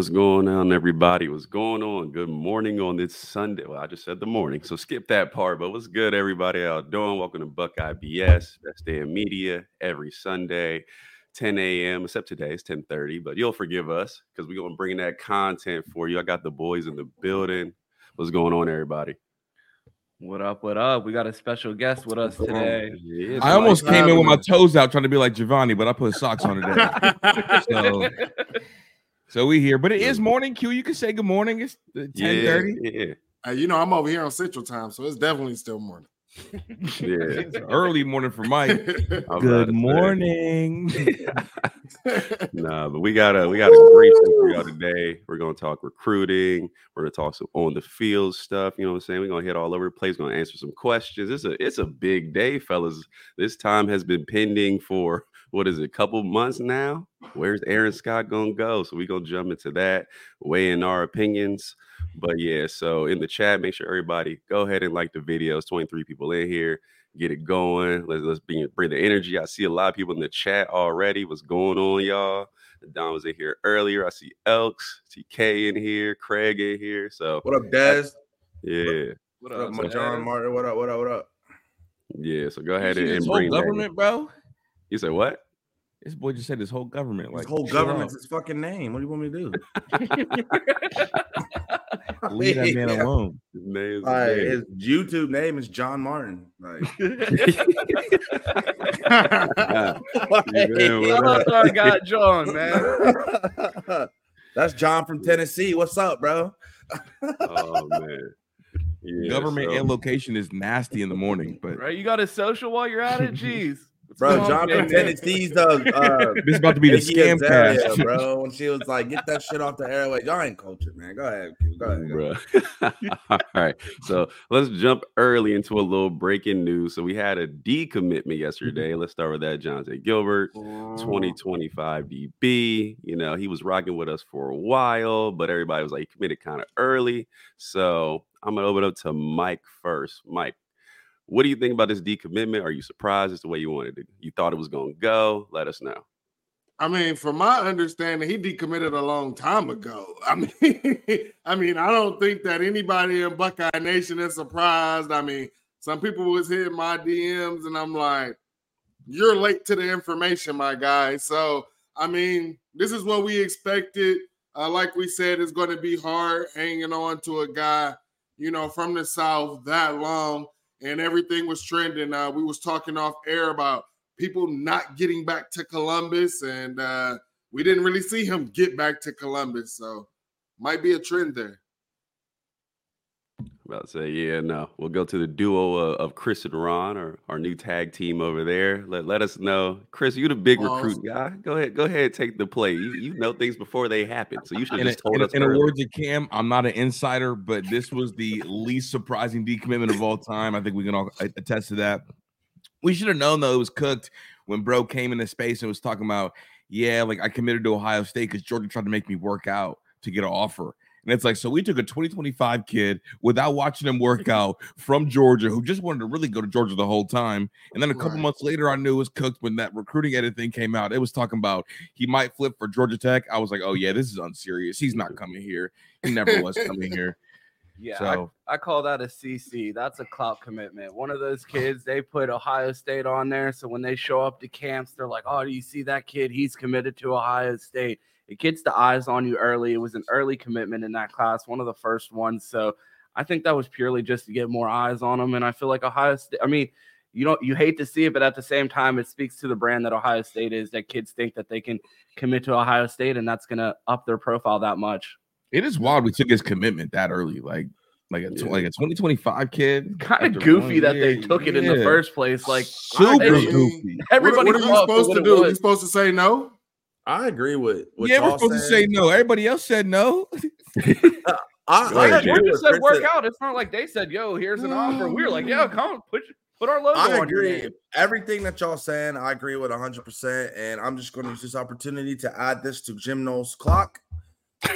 What's going on, everybody? What's going on? Good morning on this Sunday. Well, I just said the morning, so skip that part. But what's good, everybody out doing? Welcome to Buckeye BS, Best Day in Media, every Sunday, 10 a.m., except today. It's 10:30, but you'll forgive us because we're going to bring that content for you. I got the boys in the building. What's going on, everybody? What up, what up? We got a special guest with us today. Yeah, I almost came in with my toes out trying to be like Giovanni, but I put socks on today. So we here, but it is morning, Q. You can say good morning. It's 10:30. Yeah. You know, I'm over here on Central Time, so it's definitely still morning. Yeah, it's early morning for Mike. Good morning. Nah, but we got a great thing for y'all today. We're gonna talk recruiting. We're gonna talk some on the field stuff. You know what I'm saying? We're gonna hit all over the place. We're gonna answer some questions. It's a big day, fellas. This time has been pending for. What is it, a couple months now? Where's Aaron Scott going to go? So we're going to jump into that, weigh in our opinions. But, yeah, so in the chat, make sure everybody go ahead and like the videos. 23 people in here. Get it going. Let's bring the energy. I see a lot of people in the chat already. What's going on, y'all? Don was in here earlier. I see Elks, TK in here, Craig in here. So what up, Dez? Yeah. What up, John Martin? What up? Yeah, so go ahead and bring government, that. Bro? You said what? This boy just said his whole government. Like, his whole government's his fucking name. What do you want me to do? Leave that man alone. His YouTube name is John Martin. I got John, man. That's John from Tennessee. What's up, bro? Oh, man. Yeah, government and location is nasty in the morning. But right, you got a social while you're at it? Jeez. Bro, John from Tennessee's this about to be the scam cast, bro. When she was like, "Get that shit off the airway," y'all ain't cultured, man. Go ahead. All right, so let's jump early into a little breaking news. So we had a decommitment yesterday. Let's start with that, John Zay Gilbert, 2025 DB. You know, he was rocking with us for a while, but everybody was like, he committed kind of early. So I'm gonna open up to Mike first. Mike, what do you think about this decommitment? Are you surprised it's the way you wanted it? You thought it was going to go? Let us know. I mean, from my understanding, he decommitted a long time ago. I mean, I don't think that anybody in Buckeye Nation is surprised. I mean, some people was hitting my DMs, and I'm like, you're late to the information, my guy. So, I mean, this is what we expected. Like we said, it's going to be hard hanging on to a guy, you know, from the South that long. And everything was trending. We was talking off air about people not getting back to Columbus, and we didn't really see him get back to Columbus. So might be a trend there. About to say, yeah, no. We'll go to the duo of Chris and Ron, our new tag team over there. Let us know. Chris, you the big recruit guy. Go ahead, take the play. You know things before they happen, so you should just told us. In the words of Cam, I'm not an insider, but this was the least surprising decommitment of all time. I think we can all attest to that. We should have known, though, it was cooked when bro came into space and was talking about, yeah, like I committed to Ohio State because Jordan tried to make me work out to get an offer. And it's like, so we took a 2025 kid without watching him work out from Georgia, who just wanted to really go to Georgia the whole time. And then a couple months later, I knew it was cooked when that recruiting edit thing came out. It was talking about he might flip for Georgia Tech. I was like, oh, yeah, this is unserious. He's not coming here. He never was coming here. Yeah, so. I call that a CC. That's a clout commitment. One of those kids, they put Ohio State on there. So when they show up to camps, they're like, oh, do you see that kid? He's committed to Ohio State. It gets the eyes on you early. It was an early commitment in that class, one of the first ones. So I think that was purely just to get more eyes on them. And I feel like Ohio State, I mean, you hate to see it, but at the same time, it speaks to the brand that Ohio State is, that kids think that they can commit to Ohio State, and that's going to up their profile that much. It is wild we took his commitment that early, like a 2025 kid. Kind of goofy that they took it in the first place. Like super goofy. Everybody, what are you supposed to do? Are you supposed to say no? I agree with what y'all we're supposed to say no. Everybody else said no. We just said work out. It's not like they said, yo, here's an offer. We were like, yeah, come put our logo on. I agree. Everything that y'all saying, I agree with 100%. And I'm just going to use this opportunity to add this to Jim Knowles' clock.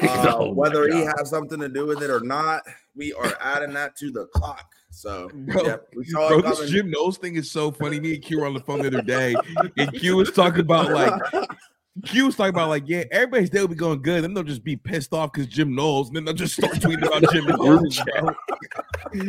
Whether he has something to do with it or not, we are adding that to the clock. So, bro, this Jim Knowles thing is so funny. Me and Q were on the phone the other day, and Q was talking about like Q was talking about, like, yeah, everybody's day will be going good. Then they'll just be pissed off because Jim Knowles, and then they'll just start tweeting about Jim Knowles.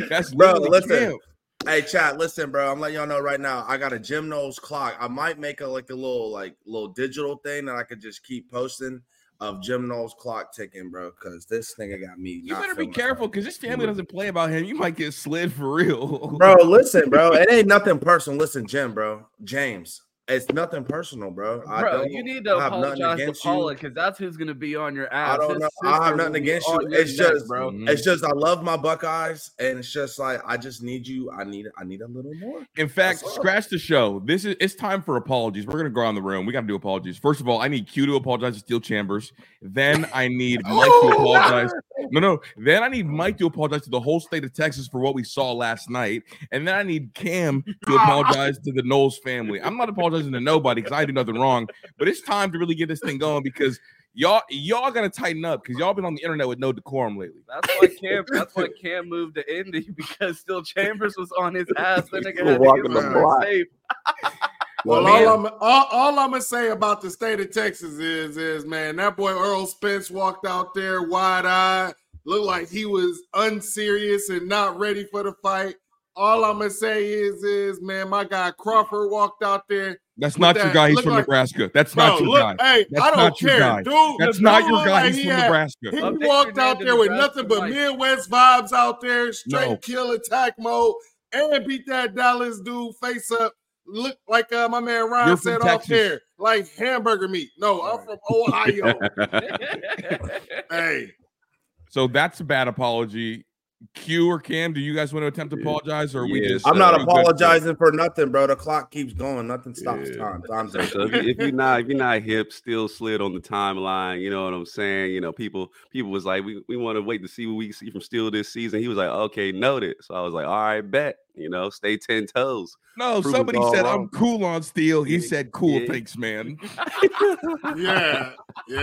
That's bro. Listen, camp. Hey, chat, listen, bro. I'm letting y'all know right now. I got a Jim Knowles clock. I might make a like a little digital thing that I could just keep posting of Jim Knowles clock ticking, bro. Because this nigga got me. You better be careful because this family doesn't play about him. You might get slid for real, bro. Listen, bro. It ain't nothing personal. Listen, Jim, bro. James. It's nothing personal, bro. You need to apologize to Paula because that's who's going to be on your ass. I don't know. I have nothing against you. It's just, bro. Mm-hmm. It's just I love my Buckeyes, and it's just like I just need you. I need a little more. In fact, scratch the show. It's time for apologies. We're going to go around the room. We got to do apologies. First of all, I need Q to apologize to Steel Chambers. Then I need Mike to apologize. No. Then I need Mike to apologize to the whole state of Texas for what we saw last night, and then I need Cam to apologize to the Knowles family. I'm not apologizing to nobody because I do nothing wrong, but it's time to really get this thing going because y'all gotta tighten up because y'all been on the internet with no decorum lately. That's why Cam moved to Indy because Steel Chambers was on his ass. That nigga had to get him safe. Well, all I'm gonna say about the state of Texas is man, that boy Earl Spence walked out there wide-eyed, looked like he was unserious and not ready for the fight. All I'm gonna say is man, my guy Crawford walked out there. That's not your guy. He's from Nebraska. That's not your guy. Hey, I don't care, dude. That's not your guy. He's from Nebraska. He walked out there with nothing but Midwest vibes out there, straight kill attack mode, and beat that Dallas dude face up. Look like my man Ryan said off there, like hamburger meat. No, I'm from Ohio. Hey, so that's a bad apology. Q or Cam, do you guys want to attempt to apologize? Or are we just? I'm not apologizing for nothing, bro. The clock keeps going. Nothing stops time. Time's up. So if you're not hip, still slid on the timeline. You know what I'm saying? You know, people was like, we want to wait to see what we see from Steel this season. He was like, okay, noted. So I was like, all right, bet. You know, stay 10 toes. No, somebody said wrong. I'm cool on Steel. He said, cool, thanks, man. yeah.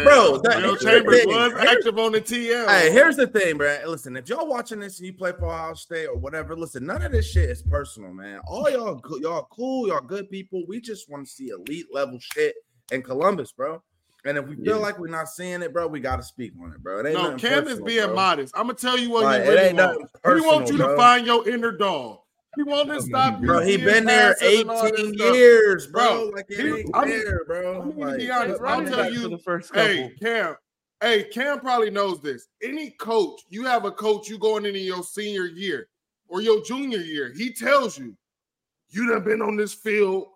Bro, Steel Chambers was active on the TL. Hey, here's the thing, bro. Listen, if y'all watching this and you play for Ohio State or whatever, listen, none of this shit is personal, man. All y'all cool, y'all good people. We just want to see elite level shit in Columbus, bro. And if we feel like we're not seeing it, bro, we got to speak on it, bro. It ain't no, Cam is being modest. I'm going to tell you what you really want. We want you to find your inner dog. He won't stop, bro. He been there 18 years, bro. Like I'm gonna be honest. I'll tell you. The first couple. Hey Cam probably knows this. Any coach, you have a coach you going into your senior year or your junior year. He tells you, you done been on this field.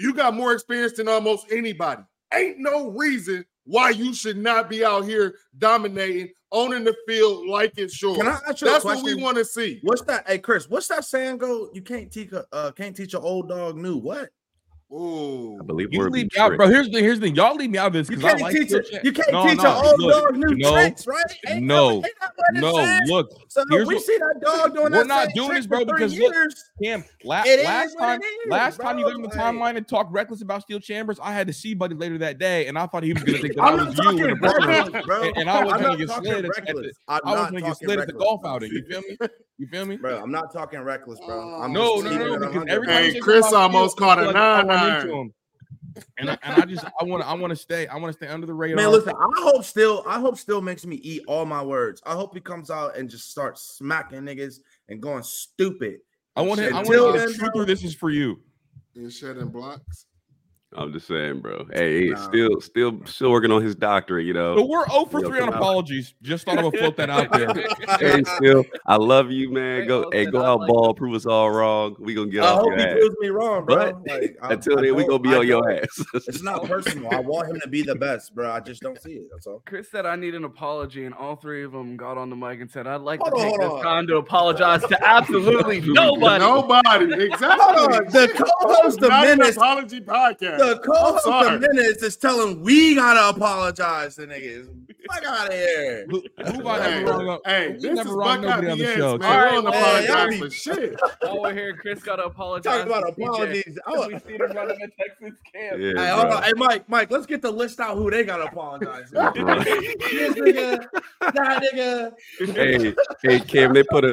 You got more experience than almost anybody. Ain't no reason why you should not be out here dominating, owning the field like it's yours. Can I ask you a question? That's what we want to see. What's that? Hey, Chris, what's that saying go? You can't teach an old dog new what? Ooh. I believe you leave out, bro. Here's the thing. Y'all leave me out of this because I like teach it. You can't teach an old dog new tricks, right? Ain't no. Look. So we see that dog doing that. We're not doing this, bro, because look, Cam, last time you got on the timeline and talked reckless about Steel Chambers, I had to see Buddy later that day, and I thought he was going to think that I was you in the brother, bro. And I was going to get slid at the golf outing. You feel me? Bro, I'm not talking reckless, bro. No. Hey, Chris almost caught a 9. I want to stay under the radar. Man, listen, I hope Steel makes me eat all my words. I hope he comes out and just starts smacking niggas and going stupid. I want to truth or this is for you. You're shedding blocks. I'm just saying, bro. Hey, still working on his doctorate, you know. But we're 0-for-3 on apologies. Just thought I would float that out there. Hey, Steel, I love you, man. Go out, ball. Prove us all wrong. We gonna get off your ass. I hope he proves me wrong, bro. Like, until then, we gonna be on your ass. It's not personal. I want him to be the best, bro. I just don't see it. That's all. Chris said I need an apology, and all three of them got on the mic and said, "I'd like to take this time to apologize to absolutely nobody." Nobody, exactly. The co-host of Menace Apology Podcast. The co-host of Menace is telling we gotta apologize to niggas. fuck out of here. Move on. Hey, this never is Buckeye BS, man. I don't apologize for shit. Over here, Chris got to apologize. Talk about apologies. We see them running the Texas camp. Yeah, hey, hold on. Hey, Mike, let's get the list out who they got to apologize. This nigga, that nigga. Hey, Cam, they put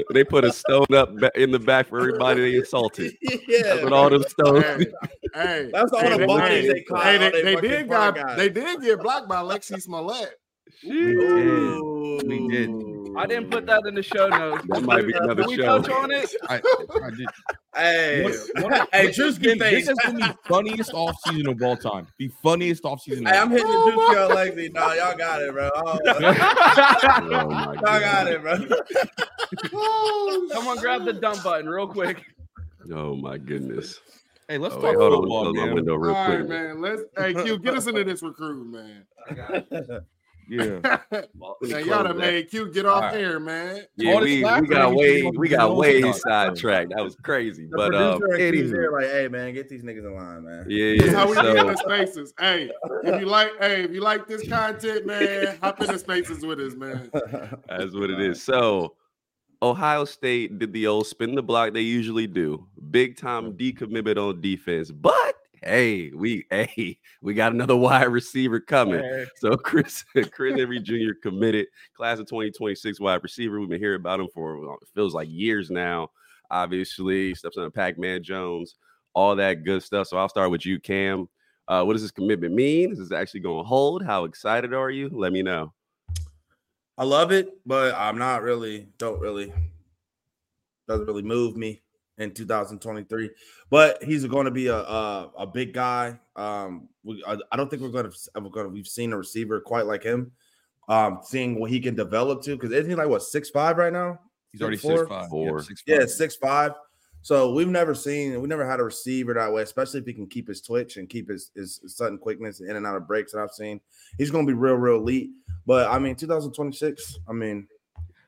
a stone up in the back for everybody they insulted. Yeah. That's what all them stones. Hey. That's all the bullies they caught. Hey, they did get blocked by Lexi Smollett. We did. I didn't put that in the show notes. That might be another show. Did we touch on it? I did. Hey, this has been the funniest offseason of all time. The funniest offseason. Hey, I'm hitting the juice girl lately. No, y'all got it, bro. Oh, y'all got it, bro. Someone grab the dump button real quick. Oh, my goodness. Hey, let's talk about football, man. All right, man. Hey, Q, get us into this recruit, man. I got it. Yeah, now y'all done made Q get off air, man. Yeah, we got way sidetracked. That was crazy, but they're like, hey, man, get these niggas in line, man. Yeah. That's how we get in the spaces. Hey, if you like this content, man, hop in the spaces with us, man. That's what it is. So, Ohio State did the old spin the block they usually do, big time decommitment on defense, but. Hey, we got another wide receiver coming. Hey. So Chris Henry Jr. committed, class of 2026 wide receiver. We've been hearing about him for it feels like years now. Obviously, steps on Pac-Man Jones, all that good stuff. So I'll start with you, Cam. What does this commitment mean? Is this actually going to hold? How excited are you? Let me know. I love it, but I'm not really. Doesn't really move me. In 2023, but he's going to be a big guy. We've seen a receiver quite like him. Seeing what he can develop to, because isn't he like 6'5" right now? He's already 6'4". Yeah, 6'5". So we never had a receiver that way, especially if he can keep his twitch and keep his sudden quickness in and out of breaks that I've seen. He's going to be real, real elite. But 2026.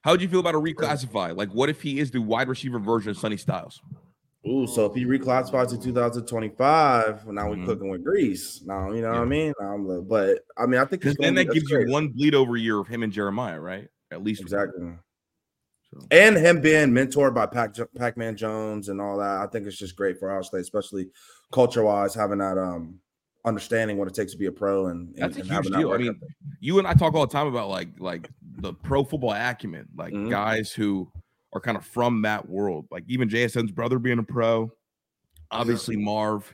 How would you feel about a reclassify? Like, what if he is the wide receiver version of Sonny Styles? Ooh, so if he reclassifies to 2025, well, now we're cooking with grease. Now, you know what I mean? I think because then that gives you one bleed over year of him and Jeremiah, right? At least exactly. So. And him being mentored by Pac-Man Jones and all that, I think it's just great for our state, especially culture-wise, having that understanding what it takes to be a pro and that's a huge deal. You and I talk all the time about like the pro football acumen, like guys who are kind of from that world, like even JSN's brother being a pro, obviously Marv.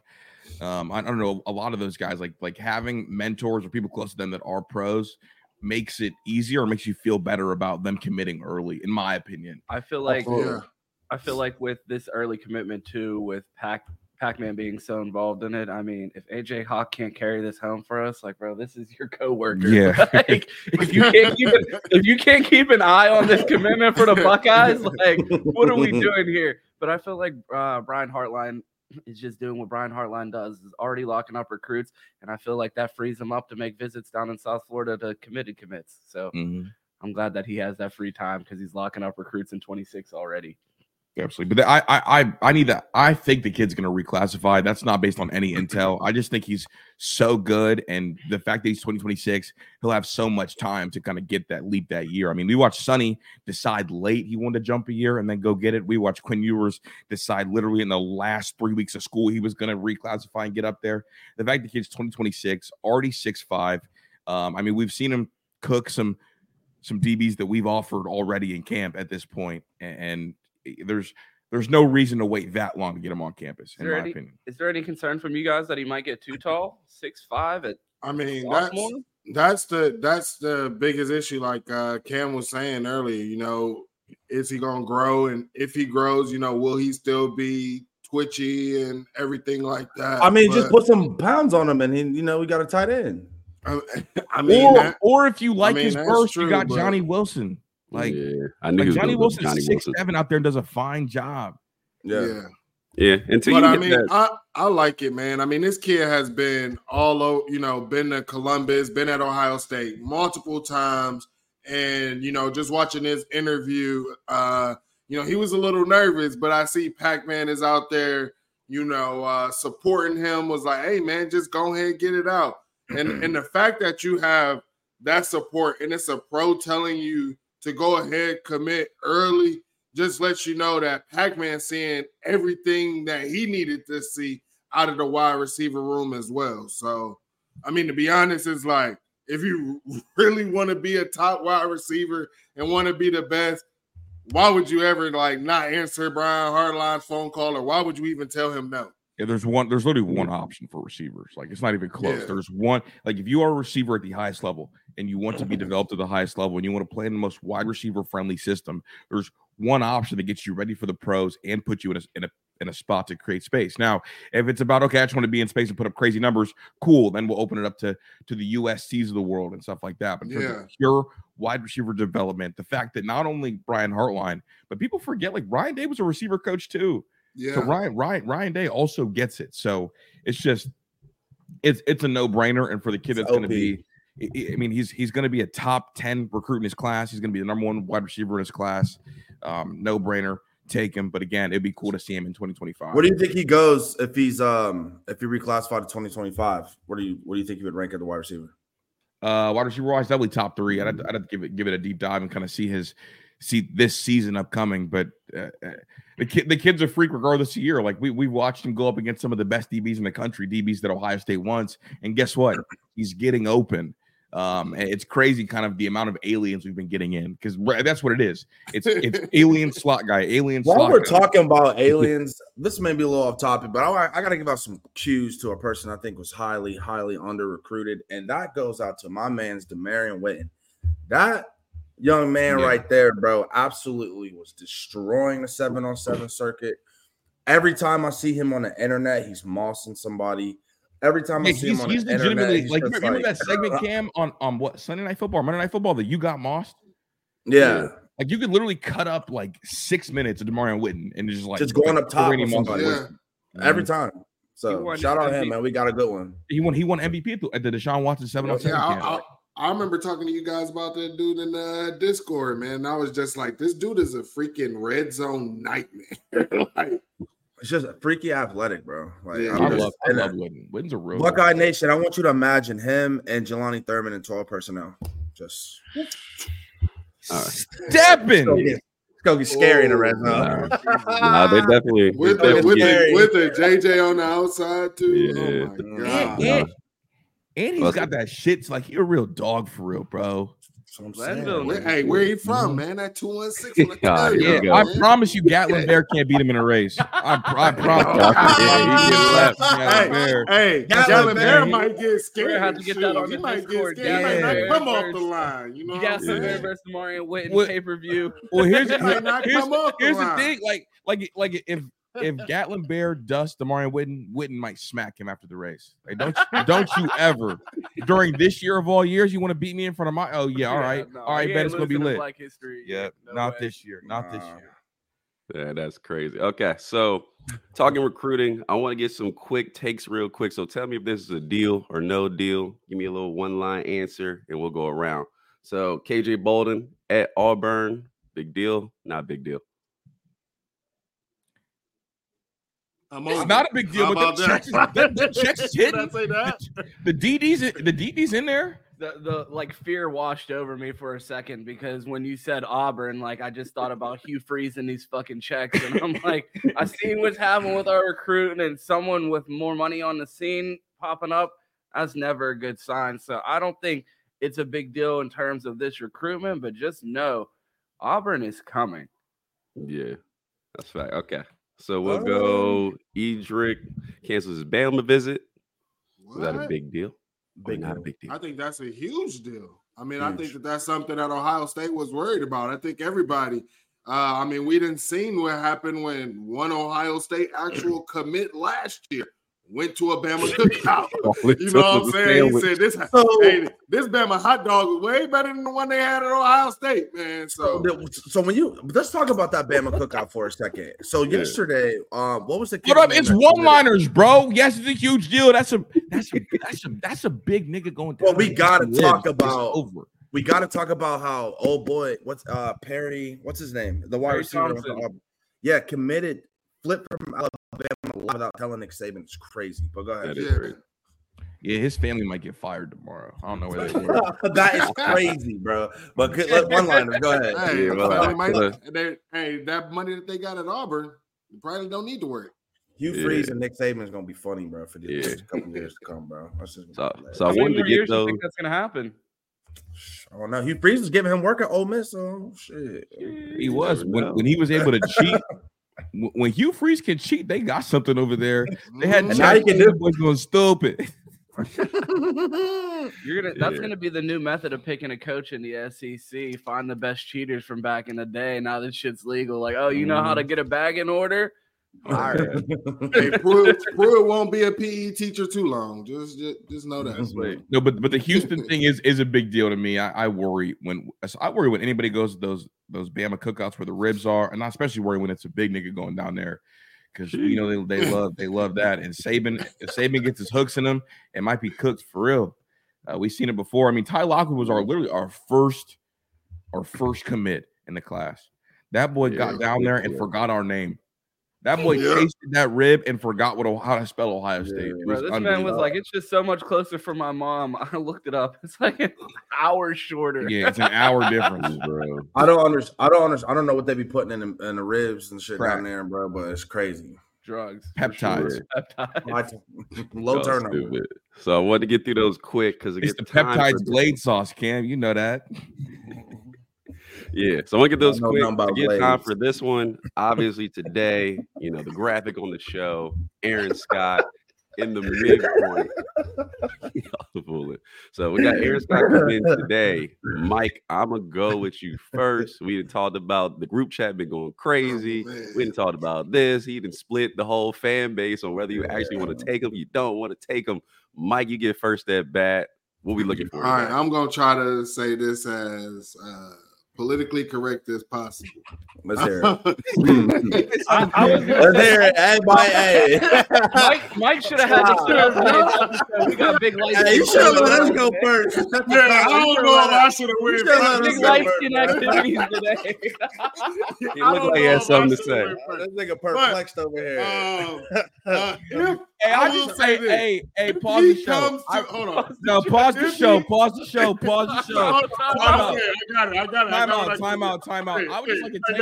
I don't know, a lot of those guys like having mentors or people close to them that are pros makes it easier or makes you feel better about them committing early, in my opinion. I feel like with this early commitment too, with Pac-Man being so involved in it. If AJ Hawk can't carry this home for us, like, bro, this is your coworker. Yeah. Like, if you can't keep an eye on this commitment for the Buckeyes, like, what are we doing here? But I feel like Brian Hartline is just doing what Brian Hartline does, is already locking up recruits, and I feel like that frees him up to make visits down in South Florida to committed commits. So I'm glad that he has that free time because he's locking up recruits in 26 already. Absolutely, but I need that. I think the kid's going to reclassify. That's not based on any intel. I just think he's so good, and the fact that he's 2026, he'll have so much time to kind of get that leap that year. We watched Sonny decide late he wanted to jump a year and then go get it. We watched Quinn Ewers decide literally in the last 3 weeks of school he was going to reclassify and get up there. The fact that the kid's 2026, already 6'5". We've seen him cook some DBs that we've offered already in camp at this point, and there's no reason to wait that long to get him on campus, in my opinion. Is there any concern from you guys that he might get too tall, 6'5"? That's the biggest issue. Like Cam was saying earlier, is he gonna grow? And if he grows, will he still be twitchy and everything like that? Just put some pounds on him, and we got a tight end. Or if you like his burst, true, you got Johnny Wilson. Johnny Wilson is 6'7" out there and does a fine job. Yeah. I like it, man. This kid has been all over, been to Columbus, been at Ohio State multiple times. And, just watching his interview, he was a little nervous, but I see Pac-Man is out there, supporting him, was like, hey, man, just go ahead and get it out. And the fact that you have that support, and it's a pro telling you to go ahead, commit early, just lets you know that Pac-Man seeing everything that he needed to see out of the wide receiver room as well. So, I mean, to be honest, it's like, if you really want to be a top wide receiver and want to be the best, why would you ever like not answer Brian Hartline's phone call, or why would you even tell him no? Yeah, there's literally one option for receivers. Like, it's not even close. Yeah. There's one, like, if you are a receiver at the highest level and you want to be developed at the highest level and you want to play in the most wide receiver friendly system, there's one option that gets you ready for the pros and put you in a spot to create space. Now, if it's about, okay, I just want to be in space and put up crazy numbers, cool. Then we'll open it up to the USCs of the world and stuff like that. But in terms of pure wide receiver development, the fact that not only Brian Hartline, but people forget, like, Ryan Day was a receiver coach too. Yeah. So Ryan Day also gets it. So it's just, it's a no-brainer. And for the kid, it's going to be, I mean, he's going to be a top 10 recruit in his class. He's going to be the number one wide receiver in his class. No-brainer. Take him, but again, it'd be cool to see him in 2025. Where do you think he goes if he's if he reclassified to 2025? What do you think he would rank at the wide receiver? Wide receiver wise, definitely top three. I'd have to give it a deep dive and kind of see this season upcoming. But the kid's a freak regardless of year. Like we watched him go up against some of the best DBs in the country, DBs that Ohio State wants, and guess what? He's getting open. It's crazy, kind of the amount of aliens we've been getting in, because that's what it is. It's alien slot guy, alien. While we're talking about aliens, this may be a little off topic, but I got to give out some cues to a person I think was highly, highly under recruited, and that goes out to my man's Demarion Whitten. That young man right there, bro, absolutely was destroying the 7-on-7 circuit. Every time I see him on the internet, he's mossing somebody. Every time I see him on the internet, he's like, remember that segment, Cam, on what, Sunday Night Football, Monday Night Football, that you got mossed? Yeah. Like, you could literally cut up like 6 minutes of Demarion Whitten and it's just like, just going up top with somebody. Yeah. Every time. So shout out him, man. We got a good one. He won MVP at the Deshaun Watson 7-on-7 camp. I remember talking to you guys about that dude in the Discord, man. And I was just like, this dude is a freaking red zone nightmare. Like, it's just a freaky athletic, bro. Like, I love Whitten. Witten's a real Buckeye Nation. I want you to imagine him and Jelani Thurman in 12 personnel. Just stepping. It's going to be scary in the red zone. No, they definitely. With JJ on the outside, too. Yeah. Oh, my God. And he's got that shit. It's like, you're a real dog for real, bro. Hey, where he from, man? That 216. I promise you, Gatlin Bear can't beat him in a race. I promise. Hey, Gatlin Bear might get scared. Have to get that on he might get scared. He might not come off the line. You know, Gatlin Bear versus Demarion Whitten pay per view. Well, here's the thing. Like if Gatlin Bear dusts Demarion Whitten, Whitten might smack him after the race. Like, don't you ever, during this year of all years, you want to beat me in front of my? Oh yeah, all right, no, all right, Ben, it's gonna be lit. Black history. Yeah, no not way. This year, not this year. Yeah, that's crazy. Okay, so talking recruiting, I want to get some quick takes real quick. So tell me if this is a deal or no deal. Give me a little one-line answer, and we'll go around. So KJ Bolden at Auburn, big deal? Not big deal. It's not a big deal, but the checks is hidden. The DD's in there. The like fear washed over me for a second, because when you said Auburn, like I just thought about Hugh Freeze and these fucking checks, and I'm like, I seen what's happening with our recruiting, and someone with more money on the scene popping up. That's never a good sign. So I don't think it's a big deal in terms of this recruitment, but just know Auburn is coming. Yeah, that's right. Okay. So we'll go. Edrick cancels his Bama visit. What? Is that a big deal? Not a big deal. I think that's a huge deal. I mean, huge. I think that's something that Ohio State was worried about. I think everybody. I mean, we didn't see what happened when one Ohio State actual commit last year went to a Bama cookout. You know what I'm saying? He said this Bama hot dog is way better than the one they had at Ohio State, man. So when you let's talk about that Bama cookout for a second. So yesterday, what was the? What up? It's one-liners, bro. Yes, it's a huge deal. That's a big nigga going down. Well, we gotta talk about. We gotta talk about how old boy. What's Perry? What's his name? The wide receiver. Yeah, committed. Flip from Alabama without telling Nick Saban. It's crazy, but go ahead. Yeah, his family might get fired tomorrow. I don't know where they were. That is crazy, bro. But one liner, go ahead. Hey, that money that they got at Auburn, you probably don't need to worry. Hugh Freeze and Nick Saban is gonna be funny, bro, for this a couple years to come, bro. That's just so I wanted to get those. Think that's gonna happen? I don't know. Hugh Freeze was giving him work at Ole Miss, so shit. He was when he was able to cheat. When Hugh Freeze can cheat, they got something over there. They had boys going stupid. That's gonna be the new method of picking a coach in the SEC. Find the best cheaters from back in the day. Now that shit's legal. Like, oh, you know how to get a bag in order. All right. Hey, Pruitt won't be a PE teacher too long. Just know that. No, but the Houston thing is a big deal to me. I worry when anybody goes to those Bama cookouts where the ribs are, and I especially worry when it's a big nigga going down there because you know they love that. And if Saban gets his hooks in him, it might be cooked for real. We've seen it before. I mean, Ty Lockwood was our first commit in the class. That boy got down there and forgot our name. That boy tasted that rib and forgot how to spell Ohio State. Bro, this man was like, it's just so much closer for my mom. I looked it up. It's like an hour shorter. Yeah, it's an hour difference, bro. I don't understand. I don't know what they be putting in the ribs and shit down there, bro, but it's crazy. Drugs. Peptides. Low turnover. So I wanted to get through those quick because it's the peptides blade sauce, Cam. You know that. Yeah, so I want to get those quick. Get time for this one. Obviously, today, you know, the graphic on the show, Aaron Scott in the midpoint. So we got Aaron Scott coming in today. Mike, I'm going to go with you first. We done talked about the group chat been going crazy. We done talked about this. He done split the whole fan base on whether you actually want to take him, you don't want to take him. Mike, you get first at bat. What we looking for? All right, I'm going to try to say this as politically correct as possible. Let's hear it. Let's hear it. A by A. Mike should have had this. We got big lights. Hey, you should have let us go first. I don't know if I should have went. Big lights in activities today. He looked like he had something to say. This nigga perplexed over here. Hey, I just say, this. Hey, pause the show. Hold on. No, pause the show. Pause the show. I got it. Time out. I would just like to take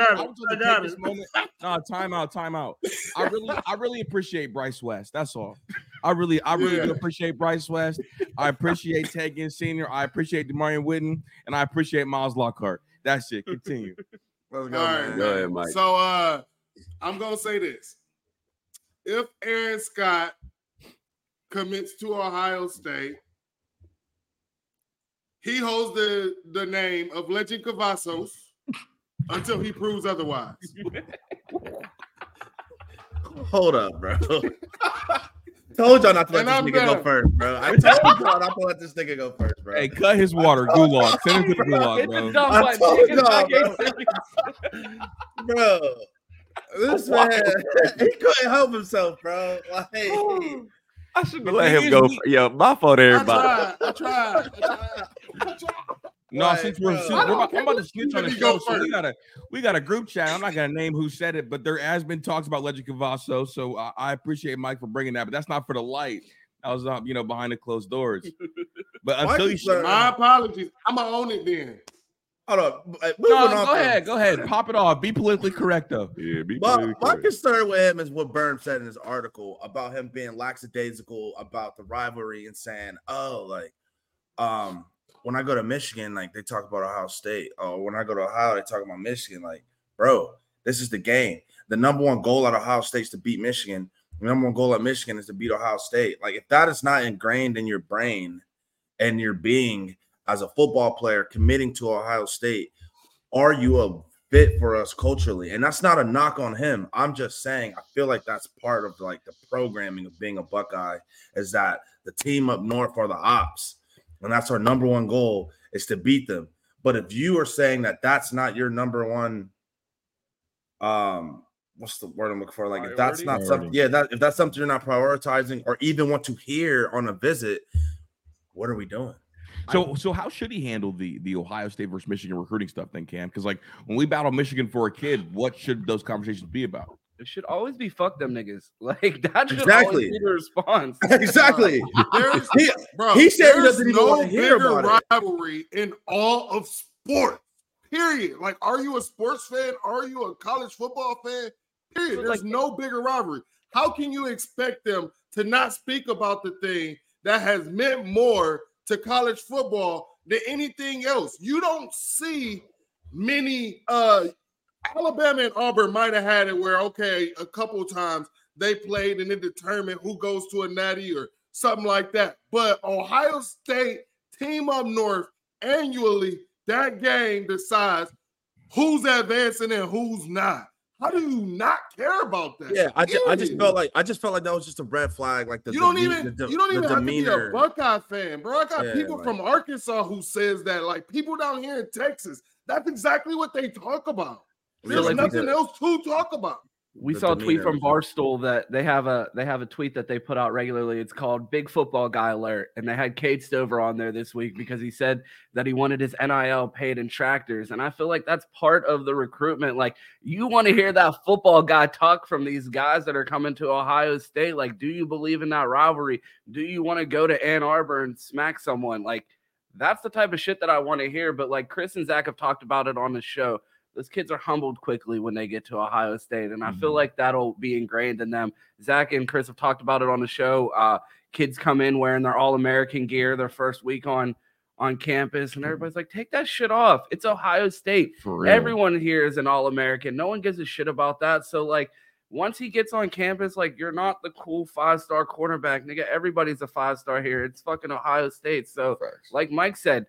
this moment. No, time out. I really appreciate Bryce West. That's all. I really do appreciate Bryce West. I appreciate Ted Ginn Sr. I appreciate Demarion Whitten, and I appreciate Miles Lockhart. That's it. Continue. Let's go. All right. Go ahead, Mike. So I'm gonna say this. If Aaron Scott commits to Ohio State, he holds the name of Lejond Cavazos until he proves otherwise. Hold up, bro. Told y'all not to let this nigga go first, bro. I told y'all not to let this nigga go first, bro. Hey, cut his water, gulag. Send him to the gulag, bro. Bro. This man, he couldn't help himself, bro. Like, I should let him go. Yo, my fault, everybody. I tried. No, like, since I'm about to snitch on the show, so we got a group chat. I'm not gonna name who said it, but there has been talks about Lejond Cavazos. So I appreciate Mike for bringing that, but that's not for the light. I was not, behind the closed doors. But until you show, my apologies. I'ma own it then. Hold on. Go ahead. Pop it off. Be politically correct, though. Yeah, be politically correct. My concern with him is what Berm said in his article about him being lackadaisical about the rivalry and saying, when I go to Michigan, like, they talk about Ohio State. Or when I go to Ohio, they talk about Michigan. Like, bro, this is the game. The number one goal at Ohio State is to beat Michigan. The number one goal at Michigan is to beat Ohio State. Like, if that is not ingrained in your brain and your being – as a football player committing to Ohio State, are you a fit for us culturally? And that's not a knock on him. I'm just saying I feel like that's part of, like, the programming of being a Buckeye is that the team up north are the ops, and that's our number one goal is to beat them. But if you are saying that that's not your number one what's the word I'm looking for? Like, if that's not something – if that's something you're not prioritizing or even want to hear on a visit, what are we doing? So how should he handle the Ohio State versus Michigan recruiting stuff then, Cam? Because, like, when we battle Michigan for a kid, what should those conversations be about? It should always be fuck them niggas. Like that should always be the response. Exactly. There's no bigger rivalry in all of sports. Period. Like, are you a sports fan? Are you a college football fan? Period. There's no bigger rivalry. How can you expect them to not speak about the thing that has meant more to college football than anything else? You don't see many Alabama and Auburn might have had it where, okay, a couple of times they played and it determined who goes to a natty or something like that. But Ohio State, Team Up North, annually, that game decides who's advancing and who's not. How do you not care about that? Yeah, I just felt like that was just a red flag. Like you don't even have to be a Buckeye fan, bro. I got people from Arkansas who says that. Like people down here in Texas, that's exactly what they talk about. There's nothing else to talk about. We saw a tweet from Barstool that they have a tweet that they put out regularly. It's called Big Football Guy Alert, and they had Cade Stover on there this week because he said that he wanted his NIL paid in tractors, and I feel like that's part of the recruitment. Like, you want to hear that football guy talk from these guys that are coming to Ohio State. Like, do you believe in that rivalry? Do you want to go to Ann Arbor and smack someone? Like, that's the type of shit that I want to hear, but like Chris and Zach have talked about it on the show. Those kids are humbled quickly when they get to Ohio State, and I feel like that'll be ingrained in them. Zach and Chris have talked about it on the show. Kids come in wearing their All-American gear their first week on campus, and everybody's like, take that shit off. It's Ohio State. Everyone here is an All-American. No one gives a shit about that. So, like, once he gets on campus, like, you're not the cool five-star cornerback. Nigga, everybody's a five-star here. It's fucking Ohio State. So, like Mike said,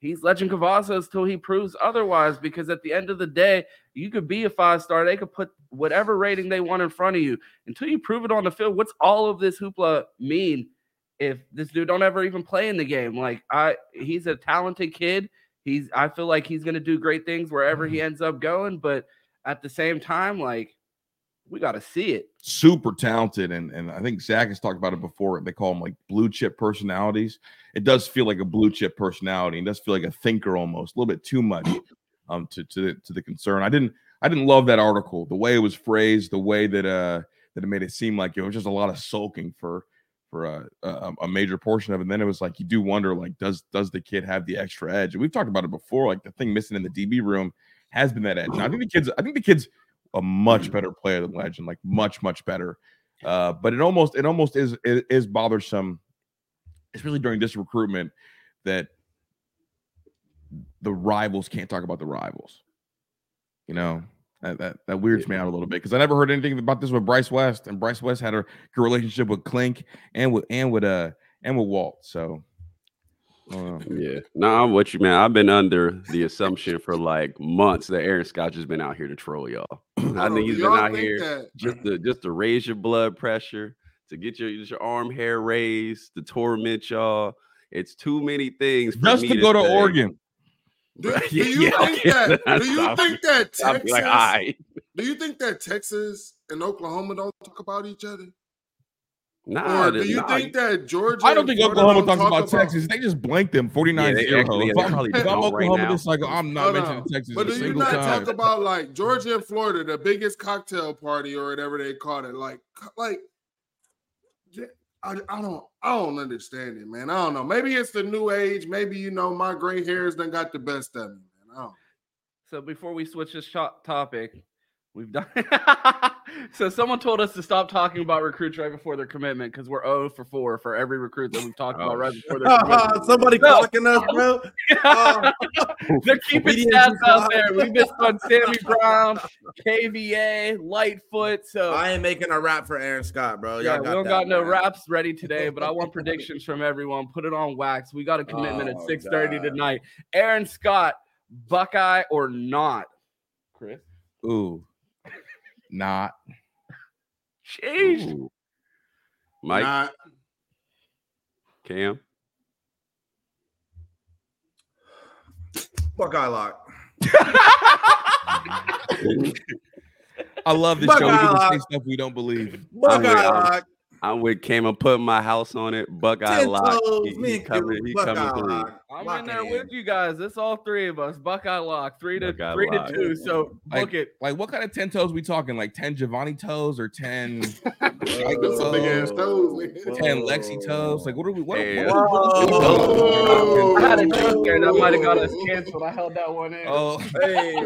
he's Lejond Cavazos till he proves otherwise, because at the end of the day, you could be a five-star. They could put whatever rating they want in front of you. Until you prove it on the field, what's all of this hoopla mean if this dude don't ever even play in the game? Like, he's a talented kid. I feel like he's going to do great things wherever he ends up going. But at the same time, like, we got to see it. Super talented. And I think Zach has talked about it before. They call them like blue chip personalities. It does feel like a blue chip personality. It does feel like a thinker almost, a little bit too much to the concern. I didn't love that article. The way it was phrased, the way that it made it seem like it was just a lot of sulking for a major portion of it. And then it was like, you do wonder, like, does the kid have the extra edge? And we've talked about it before. Like, the thing missing in the DB room has been that edge. And I think the kid's a much better player than Lejond, like much better. But it almost is bothersome, especially during this recruitment, that the rivals can't talk about the rivals. You know, that weirds me out a little bit, because I never heard anything about this with Bryce West, and Bryce West had a good relationship with Klink and with Walt. So. I'm with you, man. I've been under the assumption for like months that Aaron Scott has been out here to troll y'all. I think he's been out here just to raise your blood pressure, to get your arm hair raised, to torment y'all. It's too many things for just me to go to Oregon. Do you think that Texas and Oklahoma don't talk about each other? Nah, or do you think that Georgia? I don't think Oklahoma talks about Texas. They just blanked them 49-0. If I'm Oklahoma this cycle, I'm not mentioning Texas. But do you not talk about like Georgia and Florida, the biggest cocktail party or whatever they call it? Like I don't understand it, man. I don't know. Maybe it's the new age. Maybe my gray hairs done got the best of me, man. I don't know. So before we switch this topic. We've done so. Someone told us to stop talking about recruits right before their commitment because we're 0-for-4 for every recruit that we've talked about right before their commitment. Somebody clocking us, bro. They're keeping stats out there. We missed on Sammy Brown, KVA, Lightfoot. So I ain't making a rap for Aaron Scott, bro. We don't got no raps ready today, but I want predictions from everyone. Put it on wax. We got a commitment at 6:30 tonight. Aaron Scott, Buckeye or not, Chris? Ooh. Not. Jeez. Ooh. Mike. Not. Cam. Buckeye lock. I love this Buckeye show. We can say stuff we don't believe. Buckeye lock. I would came and put my house on it. Buckeye lock. He coming. I'm in there with you guys. It's all three of us. Buckeye lock. Three to two. So book it. Like what kind of 10 toes we talking? Like 10 Giovanni toes or 10 Lexi toes? Like what are we? What are we? I had a joke there that might have got us canceled. I held that one in. Oh, hey.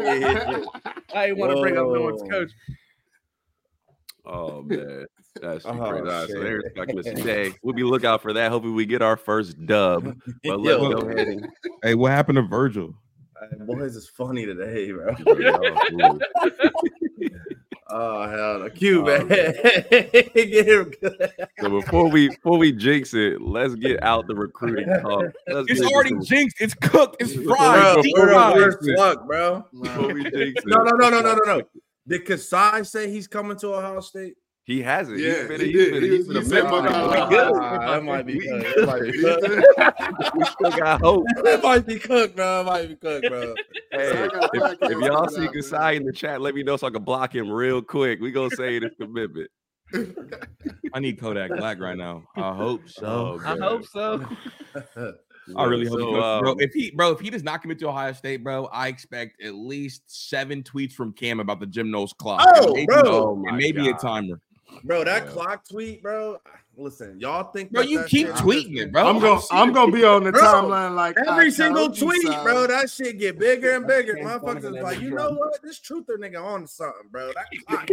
I didn't want to bring up no one's coach. Oh man. That's crazy. Right. So there's Mr. Day. We'll be looking out for that. Hopefully we get our first dub. But let's go ahead. Hey, what happened to Virgil? Boys is funny today, bro. Oh hell no. Q, man. Get him good. So before we jinx it, let's get out the recruiting talk. It's already jinxed. It's cooked. It's fried. We're bro. Before we jinx it. No. Did Kasai say he's coming to Ohio State? He hasn't. Yeah, he did. That might be cooked. We still got hope. That might be cooked, bro. Hey, if y'all see Kasai in the chat, let me know so I can block him real quick. We gonna say this commitment. I need Kodak Black right now. I hope so. I really hope so, bro. If he does not commit to Ohio State, bro, I expect at least 7 tweets from Cam about the Jim Knowles clock. And maybe a timer. Bro, that clock tweet, bro. Listen, y'all think, bro, you keep tweeting it, bro. I'm gonna be on the timeline like every single tweet, bro. That shit get bigger and bigger. Motherfuckers is like, you know what? This truther nigga on something, bro. That clock.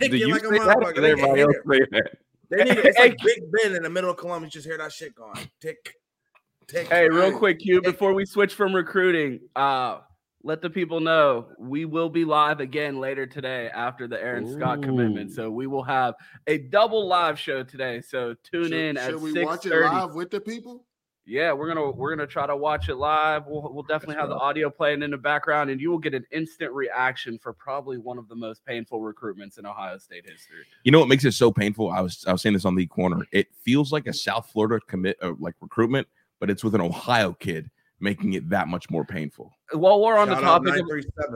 Do you like a motherfucker? Everybody else say that. It's like Big Ben in the middle of Columbus. Just hear that shit going tick. Hey, real quick, Q, before we switch from recruiting, let the people know we will be live again later today after the Aaron Scott commitment. So we will have a double live show today. So tune in at 6:30. Should we watch it live with the people? Yeah, we're gonna try to watch it live. We'll definitely have the audio playing in the background, and you will get an instant reaction for probably one of the most painful recruitments in Ohio State history. You know what makes it so painful? I was saying this on the corner. It feels like a South Florida recruitment. But it's with an Ohio kid, making it that much more painful. While we're on the topic of,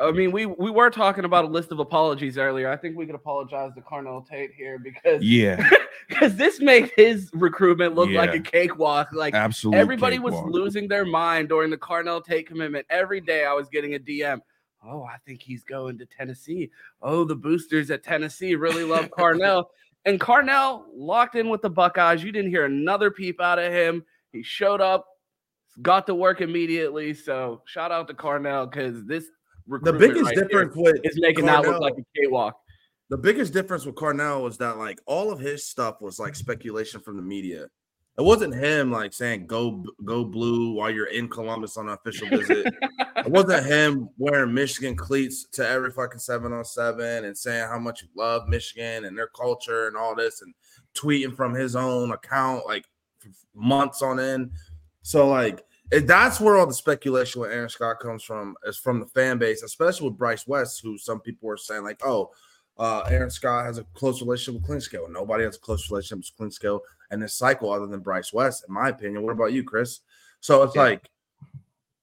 I mean, we were talking about a list of apologies earlier. I think we could apologize to Carnell Tate here because this made his recruitment look like a cakewalk. Like everybody was losing their mind during the Carnell Tate commitment. Every day I was getting a DM. Oh, I think he's going to Tennessee. Oh, the boosters at Tennessee really love Carnell. And Carnell locked in with the Buckeyes. You didn't hear another peep out of him. He showed up, got to work immediately. So shout out to Carnell because this recruitment is making Carnell, that look like a cakewalk. The biggest difference with Carnell was that like all of his stuff was like speculation from the media. It wasn't him like saying go blue while you're in Columbus on an official visit. It wasn't him wearing Michigan cleats to every fucking 7-on-7 and saying how much you love Michigan and their culture and all this and tweeting from his own account like months on end. So like that's where all the speculation with Aaron Scott comes from, is from the fan base, especially with Bryce West, who some people are saying like, Aaron Scott has a close relationship with Klinsko. Nobody has a close relationship with Klinsko and this cycle other than Bryce West, in my opinion. What about you, Chris? So it's like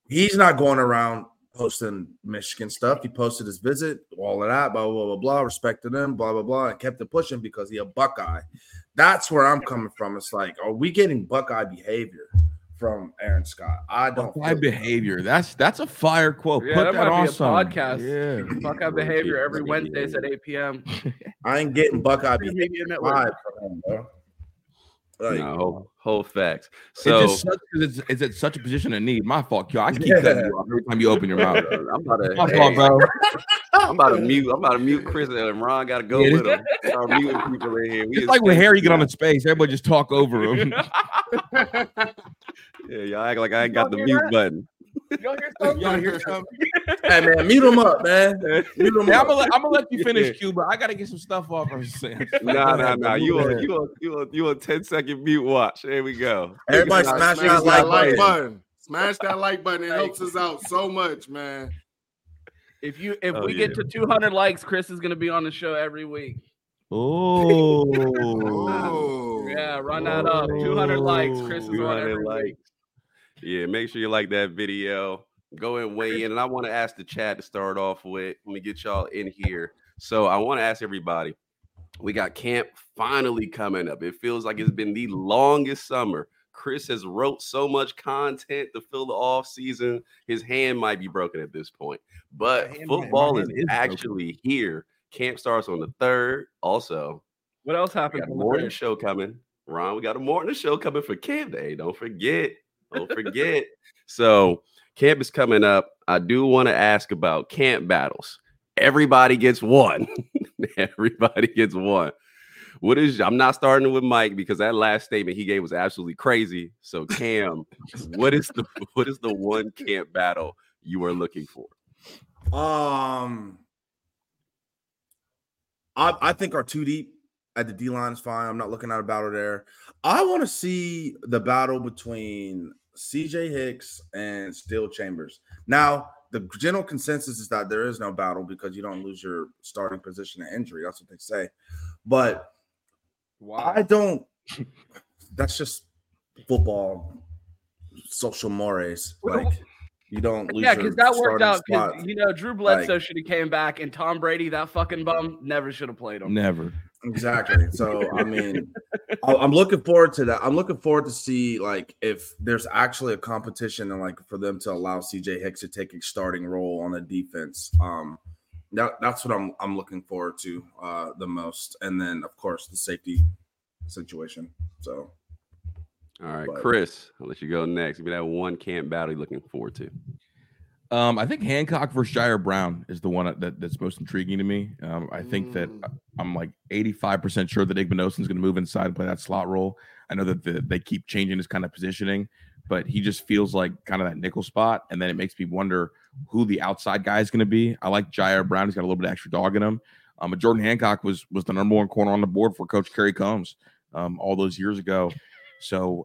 he's not going around posting Michigan stuff. He posted his visit, all of that, blah, blah, blah, blah, respected him, blah, blah, blah, and kept it pushing because he a Buckeye. That's where I'm coming from. It's like, are we getting Buckeye behavior from Eren Scott? I don't. Buckeye behavior. That. That's a fire quote. Yeah, put that on some podcast. Yeah. Buckeye behavior every Wednesdays at 8 p.m. I ain't getting Buckeye behavior live from him, bro. Like, no, whole facts. So it's such a position of need. My fault, Q. I keep cutting you off every time you open your mouth. My fault, bro. I'm about to mute Chris and Ron. Got to go with him. Start muting people in here. It's like when Harry get on the space, everybody just talk over him. Y'all act like I ain't got the mute button. Y'all hear something? Hey, man, mute him up, man. I'm going to let you finish, Q, but I got to get some stuff off. Nah. You a 10-second mute watch. There we go. Everybody smash that like button. Smash that like button. It helps us out so much, man. If we get to 200 likes, Chris is going to be on the show every week. Oh. Yeah, run that up. 200 likes. Chris is on every week. Yeah, make sure you like that video. Go and weigh in. And I want to ask the chat to start off with. Let me get y'all in here. So I want to ask everybody, We got camp finally coming up. It feels like it's been the longest summer. Chris has wrote so much content to fill the off season. His hand might be broken at this point, but football is actually here. Camp starts on the 3rd. Also, what else happened? We got a morning show coming, Ron. We got a morning show coming for camp day. Don't forget. Don't forget. So camp is coming up. I do want to ask about camp battles. Everybody gets one. Everybody gets one. What is? I'm not starting with Mike because that last statement he gave was absolutely crazy. So Cam, what is the one camp battle you are looking for? I think our 2 deep at the D-line is fine. I'm not looking at a battle there. I want to see the battle between C.J. Hicks and Steel Chambers. Now, the general consensus is that there is no battle because you don't lose your starting position to injury. That's what they say. But wow. I don't – that's just football, social mores. Like, you don't lose your starting spot. Yeah, because that worked out. Because, you know, Drew Bledsoe should have came back, and Tom Brady, that fucking bum, never should have played him. Never. Exactly. So, I mean, I'm looking forward to that. I'm looking forward to see, like, if there's actually a competition and, like, for them to allow C.J. Hicks to take a starting role on a defense. That's what I'm looking forward to the most. And then, of course, the safety situation. So, all right, Chris, I'll let you go next. Give me that one camp battle you're looking forward to. I think Hancock versus Jair Brown is the one that's most intriguing to me. I think that I'm like 85% sure that Igbenosan is going to move inside and play that slot role. I know that they keep changing his kind of positioning, but he just feels like kind of that nickel spot. And then it makes me wonder who the outside guy is going to be. I like Jair Brown. He's got a little bit of extra dog in him. But Jordan Hancock was the number one corner on the board for Coach Kerry Combs all those years ago. So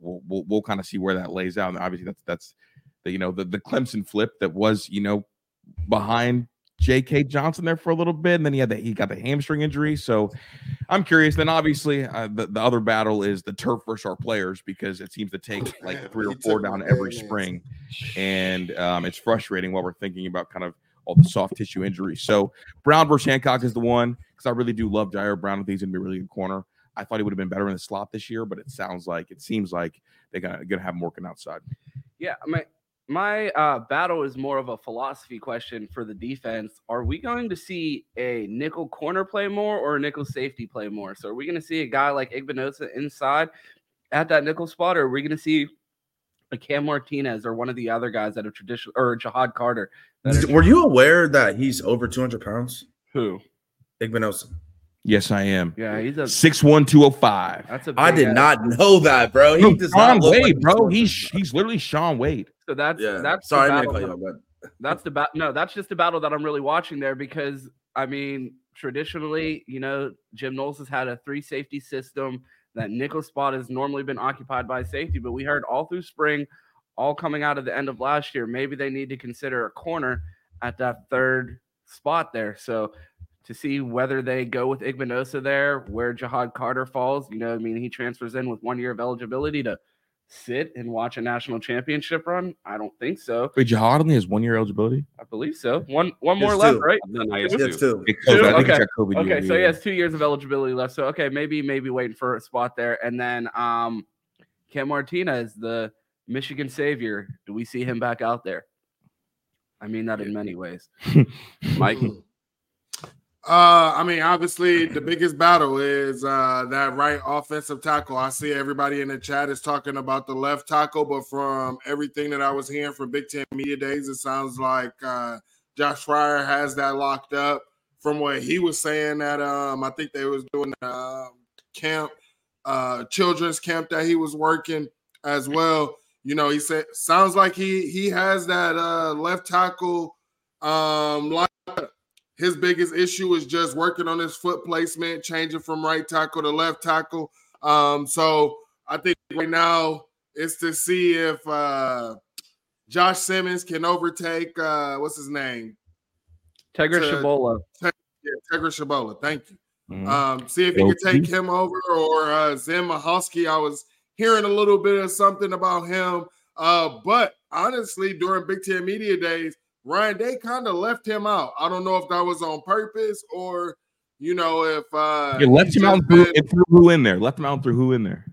we'll kind of see where that lays out. And obviously that's you know, the Clemson flip that was, you know, behind J.K. Johnson there for a little bit. And then he got the hamstring injury. So I'm curious. Then obviously the other battle is the turf versus our players, because it seems to take like 3 or 4 down every spring. And it's frustrating while we're thinking about kind of all the soft tissue injuries. So Brown versus Hancock is the one, because I really do love Jair Brown. I think he's going to be really good corner. I thought he would have been better in the slot this year, but it seems like they're going to have him working outside. Yeah. I mean, My battle is more of a philosophy question for the defense. Are we going to see a nickel corner play more or a nickel safety play more? So are we going to see a guy like Igbenosan inside at that nickel spot, or are we going to see a Cam Martinez or one of the other guys that are traditional, or Jihad Carter? Were you aware that he's over 200 pounds? Who? Igbenosan. Yes, I am. Yeah, he's a 6'1", 205. That's a big not know that, bro. He does Sean not Wade, like bro. He's literally Sean Wade. So that's sorry, the battle. That's the battle. No, that's just the battle that I'm really watching there, because I mean, traditionally, you know, Jim Knowles has had a 3 safety system. That nickel spot has normally been occupied by safety, but we heard all through spring, all coming out of the end of last year, maybe they need to consider a corner at that 3rd spot there. So to see whether they go with Igbenosan there, where Jihad Carter falls, you know, I mean, he transfers in with 1 year of eligibility to sit and watch a national championship run? I don't think so. Wait, Jihad only has 1 year eligibility? I believe so. One more left, right? No, he has 2. Okay, so he has 2 years of eligibility left. So, okay, maybe waiting for a spot there. And then Cam Martinez, the Michigan savior, do we see him back out there? I mean, that in many ways. Mikey? I mean, obviously, the biggest battle is that right offensive tackle. I see everybody in the chat is talking about the left tackle, but from everything that I was hearing from Big Ten Media Days, it sounds like Josh Fryer has that locked up. From what he was saying that I think they was doing camp, children's camp that he was working as well. You know, he said sounds like he has that left tackle locked up. His biggest issue is just working on his foot placement, changing from right tackle to left tackle. So I think right now it's to see if Josh Simmons can overtake, what's his name? Tegra Shabola. Tegra Shabola, thank you. Mm-hmm. See if he can take him over, or Zim Mahosky. I was hearing a little bit of something about him. But honestly, during Big Ten Media Days, Ryan Day kind of left him out. I don't know if that was on purpose or You know, if left him out and threw who in there? Left him out and threw who in there?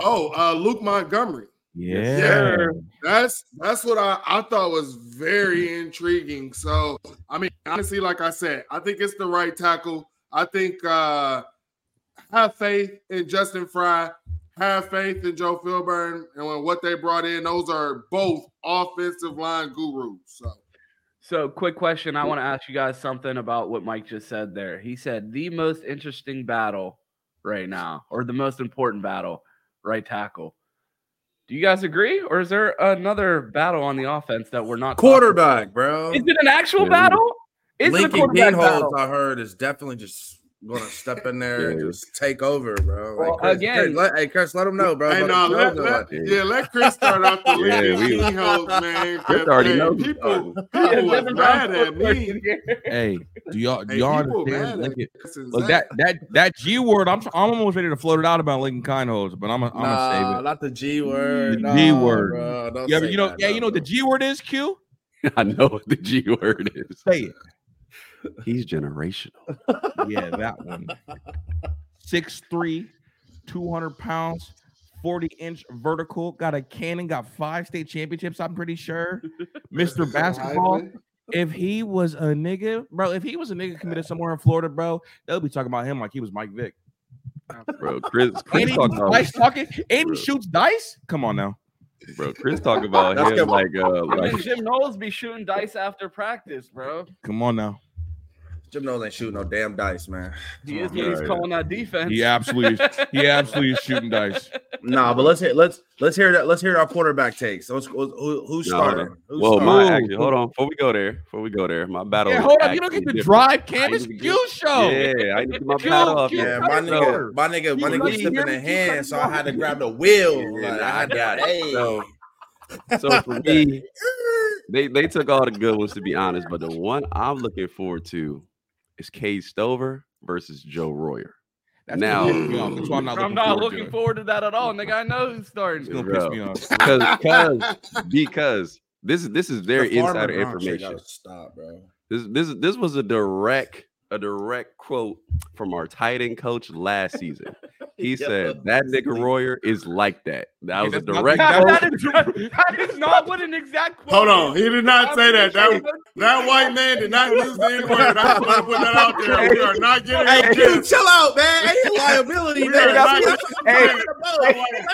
Oh, Luke Montgomery. Yeah. That's what I thought was very intriguing. So, I mean, honestly, like I said, I think it's the right tackle. I think have faith in Justin Fry, have faith in Joe Philburn, and what they brought in. Those are both offensive line gurus. So quick question. I want to ask you guys something about what Mike just said there. He said the most interesting battle right now, or the most important battle, right tackle. Do you guys agree, or is there another battle on the offense that we're not quarterback, bro? Is it an actual battle? Is Lincoln Kienholz, I heard, is definitely just going to step in there and just take over, bro. Well, Chris, let him know, bro. Let Chris start off the Lincoln Kienholz, man. Chris already knows. People was mad at me. Hey, do y'all understand? Look, that G word, I'm almost ready to float it out about Lincoln Kienholz, but I'm going to save it. Not the G word. The G word. Bro, you know what the G word is, Q? I know what the G word is. Say it. He's generational. Yeah, that one. 6'3", 200 pounds, 40-inch vertical, got a cannon, got 5 state championships, I'm pretty sure. Mr. Basketball. If he was a nigga, bro, committed somewhere in Florida, bro, they'll be talking about him like he was Mike Vick. Bro, Chris shoots dice? Come on now. Bro, Chris talk about him like Jim Knowles be shooting dice after practice, bro. Come on now. Jim Knowles ain't shooting no damn dice, man. He's calling that defense. He absolutely is shooting dice. Nah, but let's hear our quarterback takes. Who's starting? Hold on. Before we go there, my battle. Yeah, hold up. You don't get to drive Canvas Q show. Yeah, I need to get my battle up. Yeah, my nigga was slipping in hand, so I had to grab the wheel. Like, I got So for me, they took all the good ones, to be honest, but the one I'm looking forward to is Cade Stover versus Joe Royer. I'm not looking forward to that at all. Nigga, I know who's starting. It's gonna piss me off because this is very insider information. Stop, bro. This was a direct quote from our tight end coach last season. He said that nigga Royer is like that. That was a direct quote. That is not what an exact quote. Hold on, he did not say that. That white man did not use the N word. I want to put that out there. We are not getting. Hey, dude, chill out, man. Ain't liability there. Let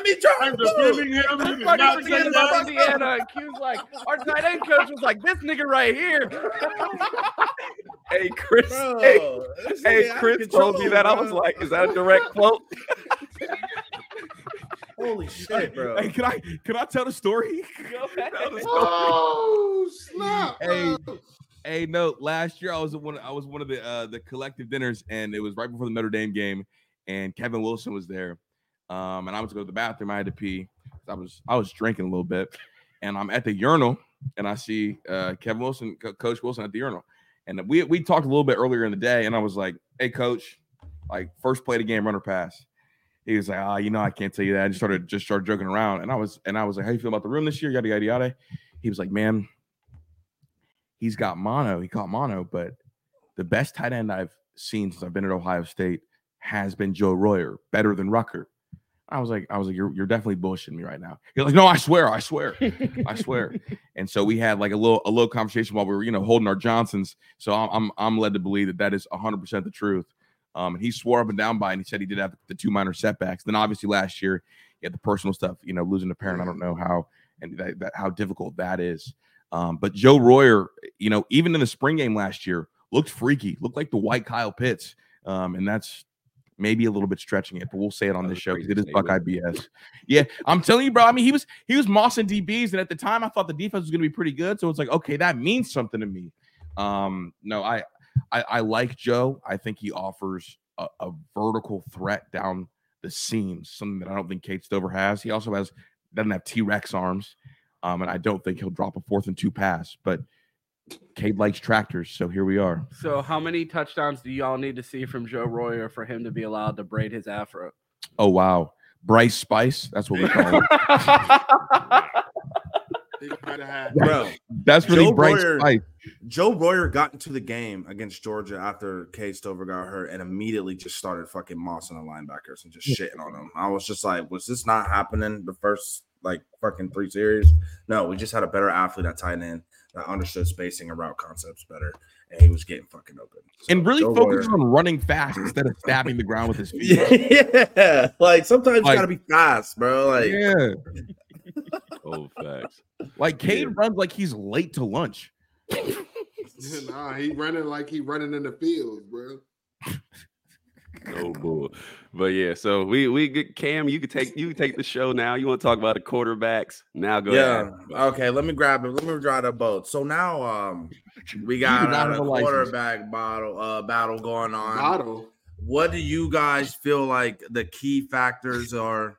me try. I'm defending him. This fucking forget about Indiana. Q's like our tight end coach was like this nigga right here. Hey, Chris. Bro, Chris told me that. Bro. I was like, is that a direct quote? Holy shit, bro. Hey, can I tell the story? Oh, snap. Hey, no, last year I was one of the collective dinners, and it was right before the Notre Dame game, and Kevin Wilson was there. And I was going to the bathroom. I had to pee. I was drinking a little bit, and I'm at the urinal, and I see Kevin Wilson, Coach Wilson at the urinal. And we talked a little bit earlier in the day, and I was like, hey, coach, like, first play of the game, run or pass. He was like, I can't tell you that. I just started joking around. And I was like, how you feel about the room this year? Yada, yada, yada. He was like, man, he's got mono. He caught mono. But the best tight end I've seen since I've been at Ohio State has been Joe Royer, better than Rucker. I was like, you're definitely bullshitting me right now. He's like, no, I swear. And so we had like a little conversation while we were, holding our Johnsons. So I'm led to believe that is 100% the truth. And he swore up and down by, and he said he did have the 2 minor setbacks. Then obviously last year, he had the personal stuff, losing a parent. I don't know how and that how difficult that is. But Joe Royer, even in the spring game last year, looked freaky, looked like the white Kyle Pitts, and that's. Maybe a little bit stretching it, but we'll say it on this show because it is Buckeye BS. Yeah, I'm telling you, bro. I mean, he was mossing DBs, and at the time, I thought the defense was going to be pretty good. So it's like, okay, that means something to me. No, I like Joe. I think he offers a vertical threat down the seams, something that I don't think Cade Stover has. He also doesn't have T-Rex arms, and I don't think he'll drop a 4th and 2 pass. But Cade likes tractors, so here we are. So how many touchdowns do y'all need to see from Joe Royer for him to be allowed to braid his afro? Oh, wow. Bryce Spice? That's what we call him. Bro, that's really Joe Bryce Royer, Spice. Joe Royer got into the game against Georgia after Cade Stover got hurt and immediately just started fucking mossing the linebackers and just shitting on them. I was just like, was this not happening the first like fucking three series? No, we just had a better athlete at tight end that understood spacing and route concepts better, and he was getting fucking open. So and really focused on running fast instead of stabbing the ground with his feet. Yeah, like sometimes you gotta be fast, bro. Like, yeah. Oh, facts. Like Cade runs like he's late to lunch. Nah, he running like he running in the field, bro. No bull. But yeah, so we get Cam. You can take the show now. You want to talk about the quarterbacks? Now go ahead. Yeah. Okay, let me grab it. Let me drive the boat. So now we got a quarterback battle going on. What do you guys feel like the key factors are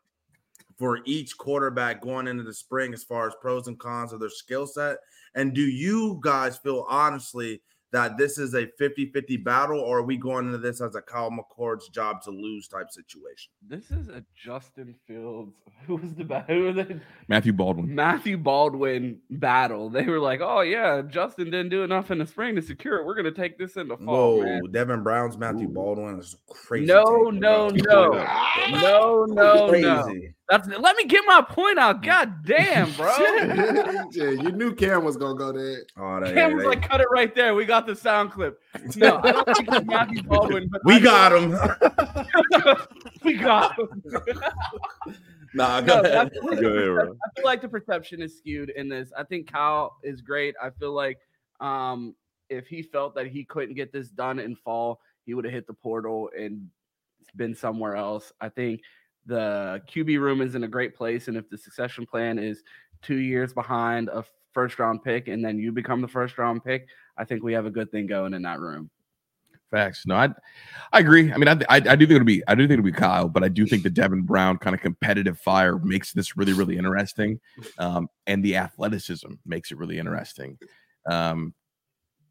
for each quarterback going into the spring as far as pros and cons of their skill set? And do you guys feel honestly that this is a 50-50 battle, or are we going into this as a Kyle McCord's job to lose type situation? This is a Justin Fields. Who was the battle? Matthew Baldwin battle. They were like, oh, yeah, Justin didn't do enough in the spring to secure it. We're going to take this in the fall. Whoa, man. Devin Brown's Matthew Baldwin is crazy. No. Let me get my point out. God damn, bro. Yeah, you knew Cam was going to go there. Cam was like, cut it right there. We got the sound clip. No, I don't think it's Matthew Baldwin. We got him. We got him. Nah, go ahead. I feel like the perception is skewed in this. I think Kyle is great. I feel like if he felt that he couldn't get this done in fall, he would have hit the portal and been somewhere else. I think the QB room is in a great place, and if the succession plan is 2 years behind a first-round pick and then you become the first-round pick, I think we have a good thing going in that room. Facts. No, I agree. I mean, I do think it'll be Kyle, but I do think the Devin Brown kind of competitive fire makes this really, really interesting, and the athleticism makes it really interesting. I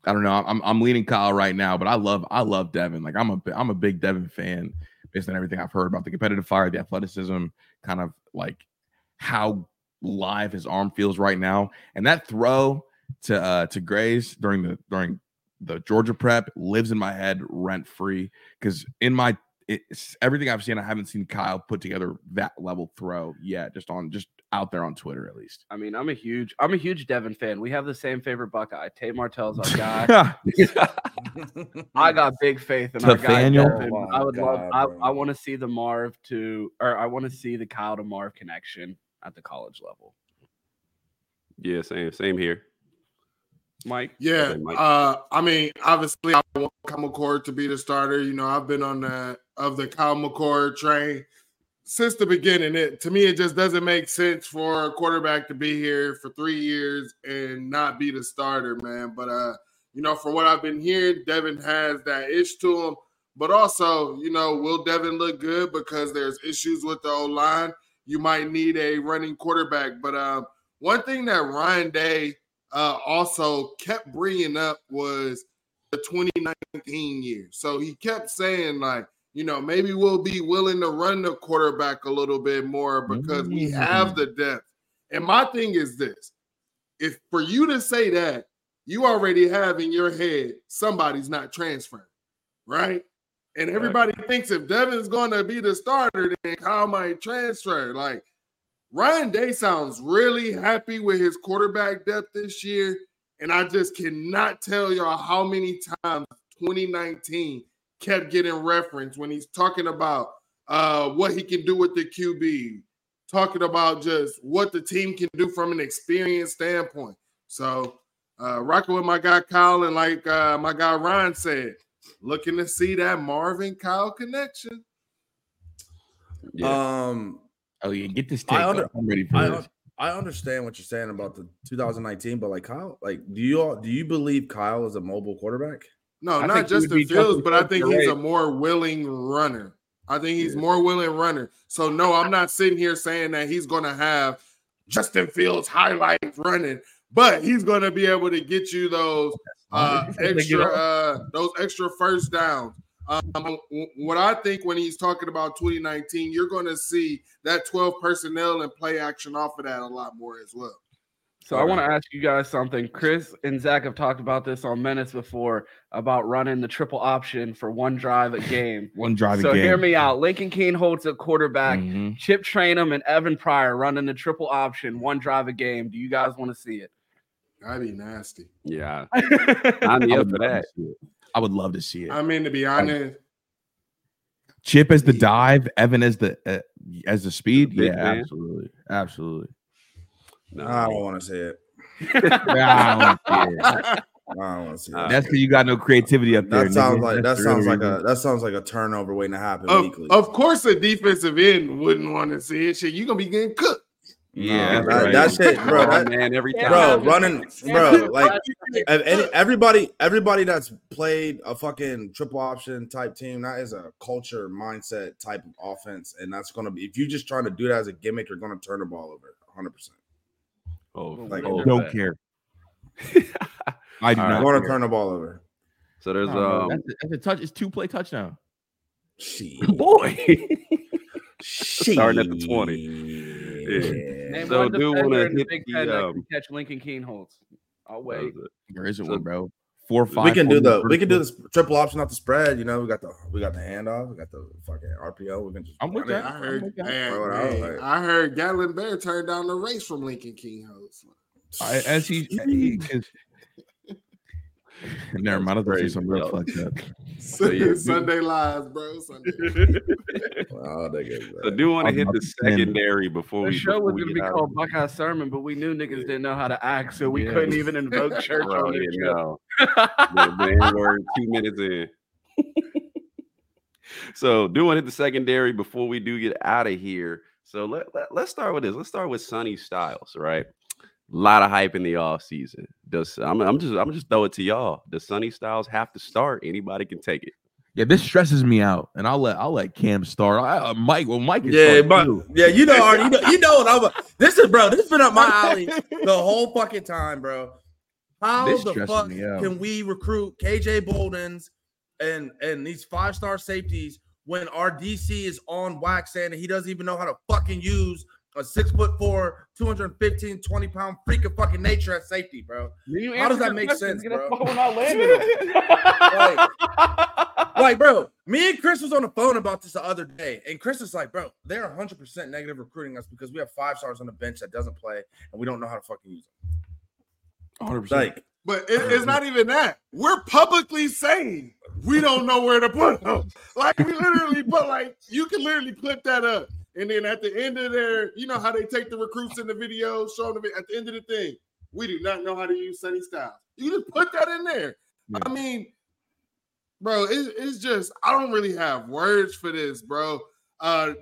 don't know. I'm leaning Kyle right now, but I love Devin. Like I'm a big Devin fan. Based on everything I've heard about the competitive fire, the athleticism, kind of like how live his arm feels right now, and that throw to Grays during the Georgia prep lives in my head rent free because everything I've seen, I haven't seen Kyle put together that level throw yet. Just out there on Twitter at least. I mean, I'm a huge Devin fan. We have the same favorite Buckeye. Tate Martell's our guy. I got big faith in Nathaniel. Our guy. Devin. I want to see the Kyle to Marv connection at the college level. Yeah, same here. Mike? Yeah. Mike. I mean, obviously I want Kyle McCord to be the starter. You know, I've been on the Kyle McCord train since the beginning. To me, it just doesn't make sense for a quarterback to be here for 3 years and not be the starter, man. But, you know, from what I've been hearing, Devin has that itch to him. But also, you know, will Devin look good because there's issues with the O-line? You might need a running quarterback. But one thing that Ryan Day also kept bringing up was the 2019 year. So he kept saying, like, you know, maybe we'll be willing to run the quarterback a little bit more because we have the depth. And my thing is this. If for you to say that, you already have in your head somebody's not transferring, right? And everybody thinks if Devin's going to be the starter, then Kyle might transfer. Like, Ryan Day sounds really happy with his quarterback depth this year, and I just cannot tell y'all how many times 2019 – kept getting reference when he's talking about what he can do with the QB, talking about just what the team can do from an experience standpoint. So rocking with my guy Kyle, and like my guy Ryan said, looking to see that Marvin-Kyle connection. Yeah. Oh, yeah, get this take. I'm ready for this. I understand what you're saying about the 2019, but like Kyle, like do you believe Kyle is a mobile quarterback? No, not Justin Fields, but I think he's a more willing runner. I think he's more willing runner. So, no, I'm not sitting here saying that he's going to have Justin Fields highlights running, but he's going to be able to get you those extra first downs. What I think when he's talking about 2019, you're going to see that 12 personnel and play action off of that a lot more as well. So I want to ask you guys something. Chris and Zach have talked about this on Menace before about running the triple option for one drive a game. So hear me out. Lincoln Kienholz at quarterback, Chip Trainum and Evan Pryor running the triple option, one drive a game. Do you guys want to see it? That'd be nasty. Yeah. I'm the up for that. I would love to see it. I mean, to be honest. Chip as the dive, Evan as the speed. Yeah, absolutely. Absolutely. No, I don't want to say it. I don't want to say it. That's because you got no creativity up there. That sounds like a turnover waiting to happen weekly. Of course, a defensive end wouldn't want to see it. Shit, you gonna be getting cooked. Yeah, that shit, bro. Everybody that's played a fucking triple option type team, that is a culture mindset type of offense, and that's gonna be if you're just trying to do that as a gimmick, you're gonna turn the ball over 100%. I don't care. I do not want to turn the ball over. So there's that's a touch. It's 2-play touchdown. Starting at the 20. Yeah. Name so do want to hit Big Ten catch Lincoln Kienholz. I'll wait. There isn't one, bro. 4-5. We can do this triple option, not the spread. You know, we got the handoff, we got the fucking RPO. We can just. I heard Gatlin Bear turned down the race from Lincoln Kienholz. Never mind. I'll do some real fucked up. So, yeah, Sunday lives, bro. Sunday. Wow, I do want to hit the secondary before we. The show was gonna be called Buckeye Sermon, but we knew niggas didn't know how to act, so we couldn't even invoke church on it. No, we're 2 minutes in. So, do want to hit the secondary before we do get out of here. So let's start with this. Let's start with Sonny Styles, right? A lot of hype in the offseason. I'm just throw it to y'all. Does Sonny Styles have to start? Anybody can take it. Yeah, this stresses me out, and I'll let Cam start. Mike, you know what I'm. This is bro. This has been up my alley the whole fucking time, bro. How the fuck can we recruit KJ Bolden's and these 5-star safeties when our DC is on wax saying that he doesn't even know how to fucking use a 6'4", 215, 20-pound freak of fucking nature at safety, bro? How does that make sense, bro? Like, bro, me and Chris was on the phone about this the other day, and Chris is like, bro, they're 100% negative recruiting us because we have 5 stars on the bench that doesn't play, and we don't know how to fucking use them. 100%. Like, but it's not even that. We're publicly saying we don't know where to put them. Like, we literally put, like, you can literally clip that up. And then at the end of their, you know how they take the recruits in the video, show them at the end of the thing, we do not know how to use Sonny Styles. You just put that in there. Yeah. I mean, bro, it's just, I don't really have words for this, bro.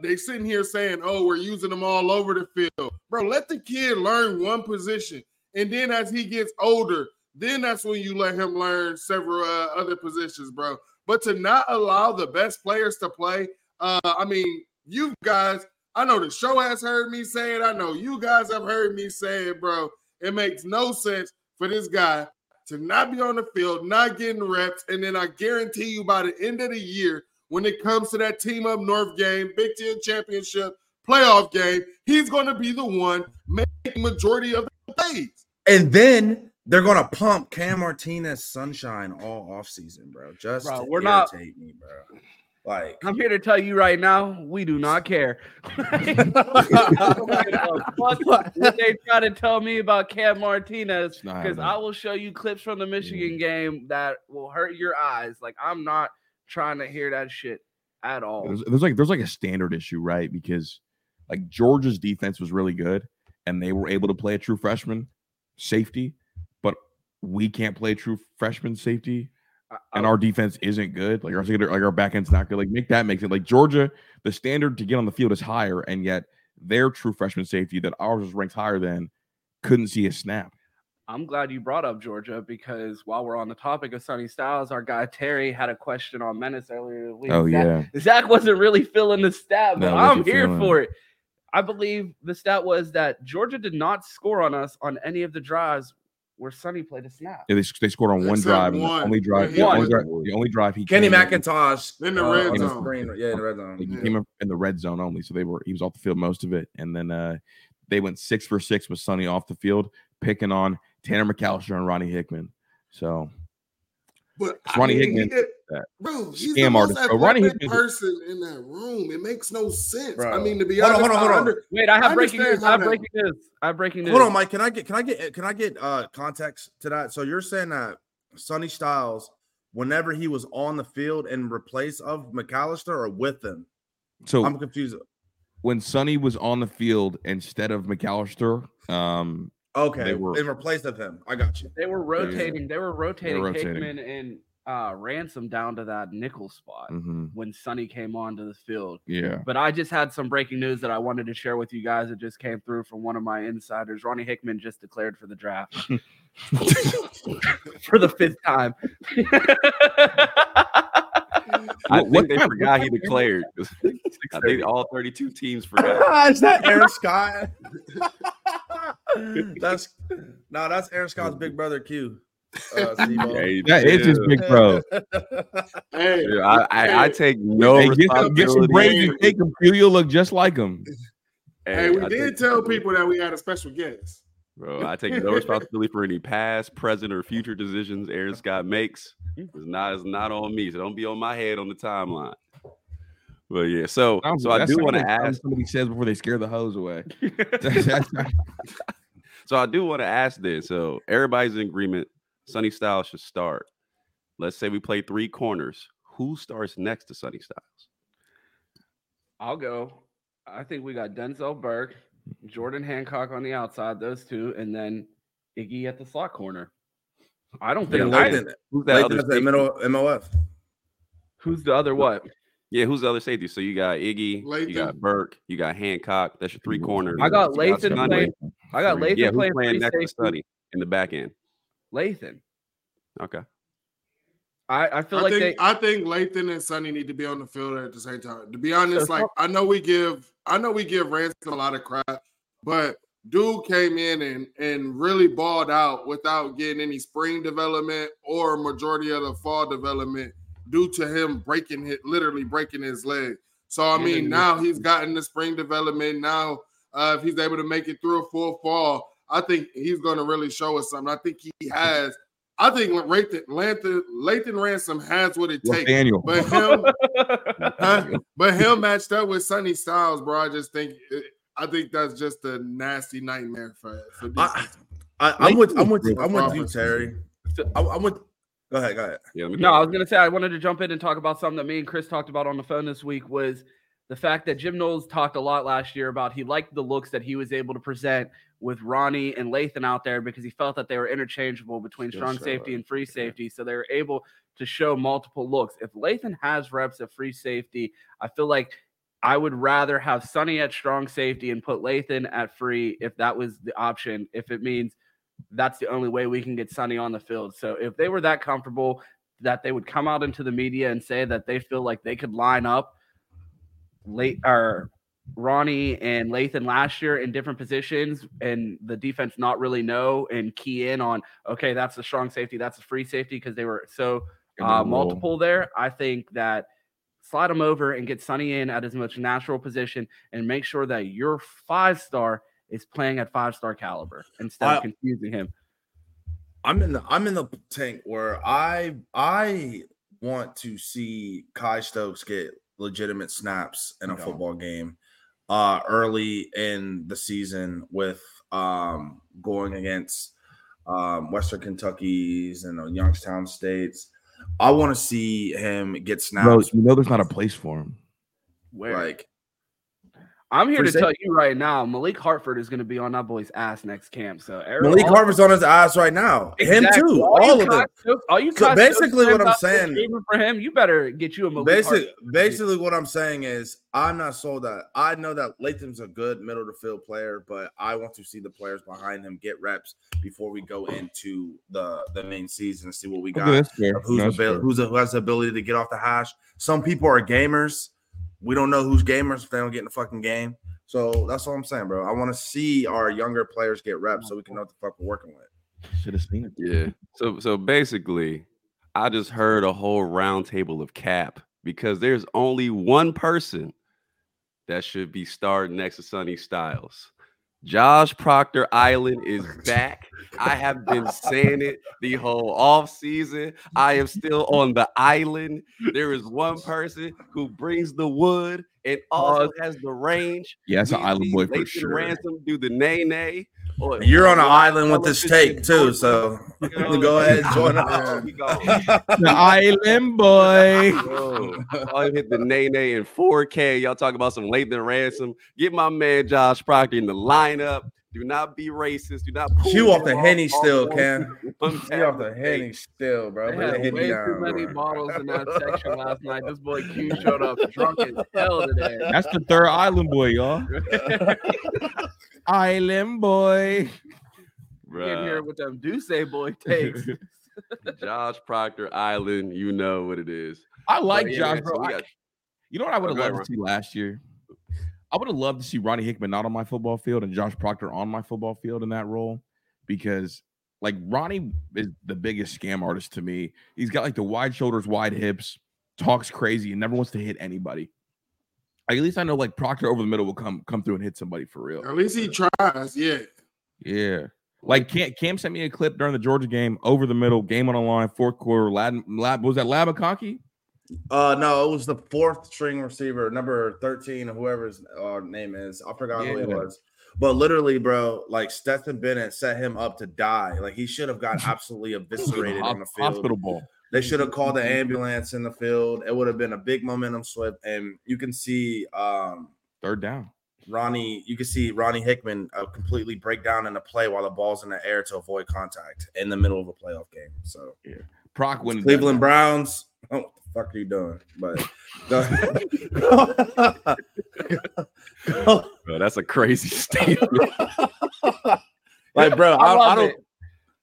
They sitting here saying, oh, we're using them all over the field. Bro, let the kid learn one position. And then as he gets older, then that's when you let him learn several other positions, bro. But to not allow the best players to play, I mean, you guys, I know the show has heard me say it. I know you guys have heard me say it, bro. It makes no sense for this guy to not be on the field, not getting reps, and then I guarantee you by the end of the year, when it comes to that Team Up North game, Big Ten Championship, playoff game, he's going to be the one making majority of the plays. And then they're going to pump Cam Martinez sunshine all offseason, bro. Just bro, me, bro. Like, I'm here to tell you right now, we do not care. What they try to tell me about Cam Martinez, because I will show you clips from the Michigan game that will hurt your eyes. Like, I'm not trying to hear that shit at all. There's like a standard issue, right? Because like Georgia's defense was really good, and they were able to play a true freshman safety, but we can't play true freshman safety. And our defense isn't good. Like our back end's not good. Like makes it like Georgia. The standard to get on the field is higher, and yet their true freshman safety that ours is ranked higher than couldn't see a snap. I'm glad you brought up Georgia because while we're on the topic of Sonny Styles, our guy Terry had a question on Menace earlier. Zach wasn't really feeling the stat, but I'm here for it. I believe the stat was that Georgia did not score on us on any of the drives where Sonny played a snap. Yeah, they scored on one drive. The only drive he Kenny McIntosh in the red zone. The red zone. He came in the red zone only, so he was off the field most of it. And then they went 6 for 6 with Sonny off the field. picking on Tanner McAllister and Ronnie Hickman. So, but Ronnie Hickman, bro, he's the most athletic person in that room. It makes no sense. Bro. I mean, to be honest, hold on. Wait, I have breaking news. Hold on, Mike. Can I get context to that? So you're saying that Sonny Styles, whenever he was on the field in replace of McAllister or with him? So I'm confused. When Sonny was on the field instead of McAllister, okay, they were in replace of him. I got you. They were rotating Hickman and Ransom down to that nickel spot when Sonny came onto the field. Yeah. But I just had some breaking news that I wanted to share with you guys. It just came through from one of my insiders. Ronnie Hickman just declared for the draft for the fifth time. I think they forgot he declared. I think all 32 teams forgot. Is that Aaron Scott? That's Aaron Scott's big brother Q. It's his big bro. Hey, dude, I take no responsibility. Get some brains and take him. You'll look just like him. Hey, we did tell people that we had a special guest. Bro, I take no responsibility for any past, present, or future decisions Aaron Scott makes. It's not on me, so don't be on my head on the timeline. But yeah, so I do want to ask. Somebody says before they scare the hose away. So I do want to ask this. So everybody's in agreement. Sonny Styles should start. Let's say we play three corners. Who starts next to Sonny Styles? I'll go. I think we got Denzel Burke, Jordan Hancock on the outside, those two, and then Iggy at the slot corner. I don't think who's that other safety? MLF. Who's the other what? Yeah, who's the other safety? So you got Iggy, Lathan. You got Burke, you got Hancock. That's your three corners. I got Lathan playing next to Sonny in the back end. Lathan. Okay. I think Lathan and Sonny need to be on the field at the same time. To be honest, I know we give Ransom a lot of crap, but dude came in and really balled out without getting any spring development or majority of the fall development due to him literally breaking his leg. So, I mean, now he's gotten the spring development. Now, if he's able to make it through a full fall, I think he's going to really show us something. I think he has. I think Lathan Ransom has what it takes. Daniel. But him matched up with Sonny Styles, bro. I think that's just a nasty nightmare for I'm with you, Terry. Go ahead. Yeah, I was going to say I wanted to jump in and talk about something that me and Chris talked about on the phone this week was the fact that Jim Knowles talked a lot last year about he liked the looks that he was able to present with Ronnie and Lathan out there because he felt that they were interchangeable between strong safety and free safety. So they were able to show multiple looks. If Lathan has reps at free safety, I feel like I would rather have Sonny at strong safety and put Lathan at free if that was the option, if it means that's the only way we can get Sonny on the field. So if they were that comfortable that they would come out into the media and say that they feel like they could line up Ronnie and Lathan last year in different positions and the defense not really know and key in on, okay, that's the strong safety, that's the free safety because they were so multiple there. I think that slide them over and get Sonny in at his most natural position and make sure that your five-star is playing at five-star caliber instead of confusing him. I'm in the tank where I want to see Kai Stokes get legitimate snaps in a football game early in the season with going against Western Kentucky's and Youngstown State's. I want to see him get snaps. Bro, you know there's not a place for him. Where? Like, I'm here to tell you right now, Malik Hartford is going to be on that boy's ass next camp. So Hartford's on his ass right now. Exactly. Him too. All of them. So basically what I'm saying for him, you better get you a Malik Hartford. Basically what I'm saying is I'm not sold that. I know that Lathan's a good middle to field player, but I want to see the players behind him get reps before we go into the main season and see what we got. Who has the ability to get off the hash. Some people are gamers. We don't know who's gamers if they don't get in the fucking game. So that's all I'm saying, bro. I want to see our younger players get reps so we can know what the fuck we're working with. Should have seen it. Yeah. So basically, I just heard a whole round table of cap because there's only one person that should be starred next to Sonny Styles. Josh Proctor Island is back. I have been saying it the whole offseason. I am still on the island. There is one person who brings the wood and also has the range. Yes, yeah, an island boy for sure. Ransom, do the nay-nay. You're on an island with this tape, too, so go ahead and join us. The island boy. I hit the nay-nay in 4K. Y'all talking about some Lathan Ransom. Get my man Josh Proctor in the lineup. Do not be racist. Do not pull you off the Henny still, Cam. You off the Henny still, bro. They had way too many bottles in that section last night. This boy Q showed up drunk as hell today. That's the third island boy, y'all. Island boy. Get here with them Duce boy takes. Josh Proctor Island, you know what it is. I like Josh, bro. You know what I would have loved to see last year? I would have loved to see Ronnie Hickman not on my football field and Josh Proctor on my football field in that role, because like Ronnie is the biggest scam artist to me. He's got like the wide shoulders, wide hips, talks crazy, and never wants to hit anybody. Like, at least I know like Proctor over the middle will come through and hit somebody for real. At least he tries, yeah. Yeah. Like Cam sent me a clip during the Georgia game, over the middle, game on the line, fourth quarter, was that Labukonke? No, it was the fourth string receiver, number 13, or whoever's name is. I forgot who it was. But literally, bro, like Stetson Bennett set him up to die. Like he should have got absolutely eviscerated on the field. Hospital ball. They should have called the ambulance in the field. It would have been a big momentum sweep. And you can see third down. Ronnie Hickman completely break down in the play while the ball's in the air to avoid contact in the middle of a playoff game. So yeah. Proc wins. Cleveland Browns. Oh, what the fuck are you doing? But bro, that's a crazy statement. Like, bro, I don't.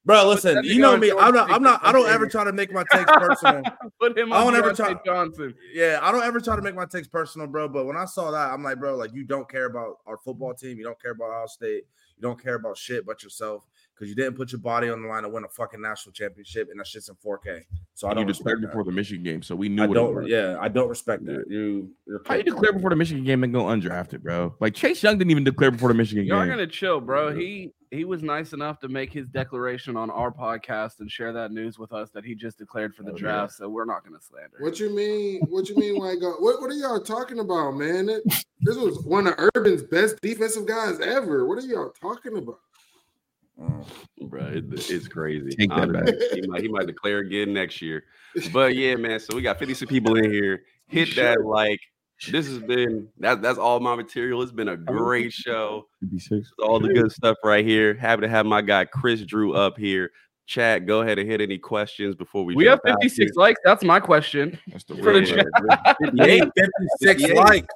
Bro, listen. You know me. I'm not. I don't ever try to make my takes personal. Put him on. I don't ever try. Johnson. Yeah, I don't ever try to make my takes personal, bro. But when I saw that, I'm like, bro, like you don't care about our football team. You don't care about Ohio State. You don't care about shit but yourself. Because you didn't put your body on the line to win a fucking national championship, and that shit's in 4K. So you declared before the Michigan game, so we knew. I don't respect that. How you declare before the Michigan game and go undrafted, bro? Like Chase Young didn't even declare before the Michigan game. Y'all gonna chill, bro. He was nice enough to make his declaration on our podcast and share that news with us that he just declared for the draft. Yeah. So we're not gonna slander. What you mean? What you mean? Like, what are y'all talking about, man? This was one of Urban's best defensive guys ever. What are y'all talking about? Bro, it's crazy. Take that back. He might declare again next year. But yeah, man. So we got 56 people in here. Hit that like. This has been that's all my material. It's been a great show. All the good stuff right here. Happy to have my guy Chris Drew up here. Chat, go ahead and hit any questions before we have 56 likes. That's my question. That's the real chat. 56 likes.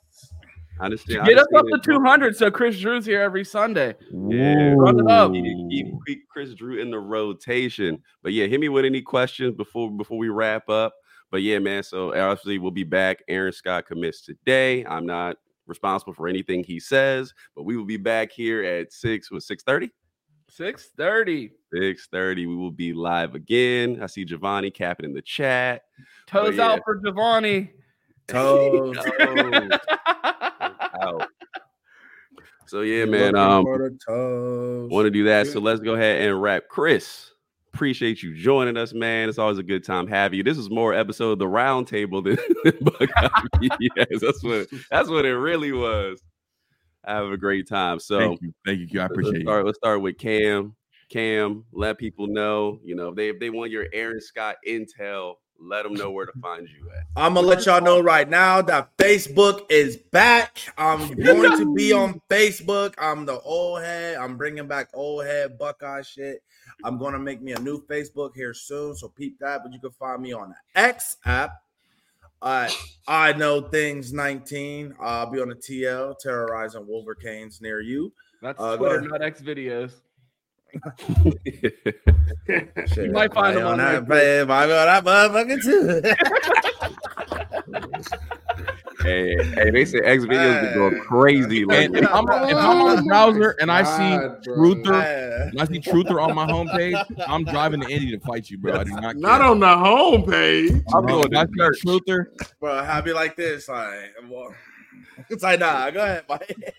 Honestly, get us up to 200, so Chris Drew's here every Sunday. Yeah, run it up. Keep Chris Drew in the rotation. But yeah, hit me with any questions before we wrap up. But yeah, man. So obviously we'll be back. Aaron Scott commits today. I'm not responsible for anything he says, but we will be back here at 6:30. 6:30. We will be live again. I see Giovanni capping in the chat. Toes out for Giovanni. Toes. Out. So yeah, man. Want to do that? So let's go ahead and wrap. Chris, appreciate you joining us, man. It's always a good time having you. This is more episode of the roundtable than Buckeye. Yes, that's what it really was. I have a great time. So thank you. I appreciate it. Let's start with Cam. Cam, let people know. You know, if they want your Aaron Scott intel. Let them know where to find you at. I'm going to let y'all know right now that Facebook is back. I'm going to be on Facebook. I'm the old head. I'm bringing back old head Buckeye shit. I'm going to make me a new Facebook here soon, so peep that. But you can find me on the X app. I know things 19. I'll be on the TL, terrorizing Wolvercanes near you. That's Twitter, not X videos. You might find them on that motherfucker too. Hey, they say X videos be going crazy. Like, if I'm on the browser and I see Truther, on my homepage, I'm driving to Indy to fight you, bro. I do not care. Not on the homepage. I'm going to Truther, bro. I'll be like this, like. Well, It's like, nah, go ahead, Mike.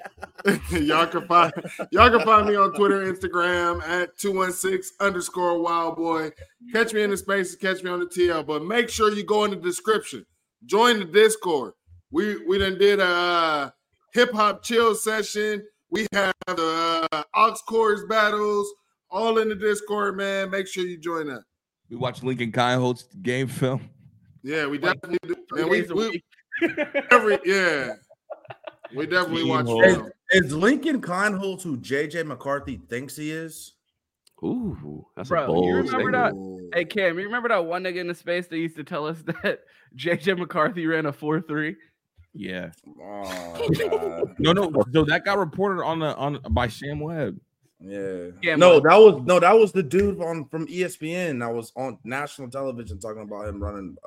y'all can find me on Twitter and Instagram at 216_wildboy. Catch me in the spaces, catch me on the TL, but make sure you go in the description. Join the Discord. We done did a hip-hop chill session. We have the Ox Chorus battles all in the Discord, man. Make sure you join up. We watch Lincoln Kienholz game film. Yeah, we definitely do. And we definitely watch film. Is Lincoln Kienholz who JJ McCarthy thinks he is? Ooh, that's a bold statement. Hey, Cam, you remember that one nigga in the space that used to tell us that JJ McCarthy ran a 4.3? Yeah. Oh, God. No. So that got reported on by Sam Webb. Yeah. That was the dude from ESPN that was on national television talking about him running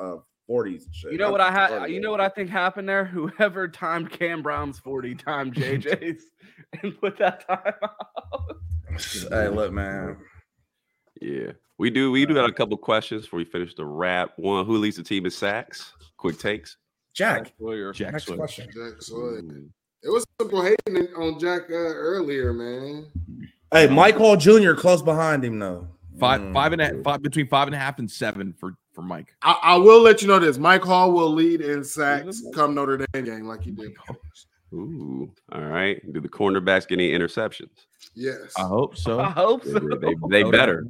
40s and shit. You know what I think happened there? Whoever timed Cam Brown's 40 timed JJ's and put that time out. Hey, look, man. Yeah. We do have a couple questions before we finish the wrap. One, who leads the team in sacks? Quick takes. Jack. Next question. Jack Sawyer. It was simple hating on Jack earlier, man. Hey, Mike Hall Jr. close behind him though. Between 5.5 and 7 for Mike. I will let you know this. Mike Hall will lead in sacks come Notre Dame game like he did. Ooh, all right. Do the cornerbacks get any interceptions? Yes. I hope so. They better.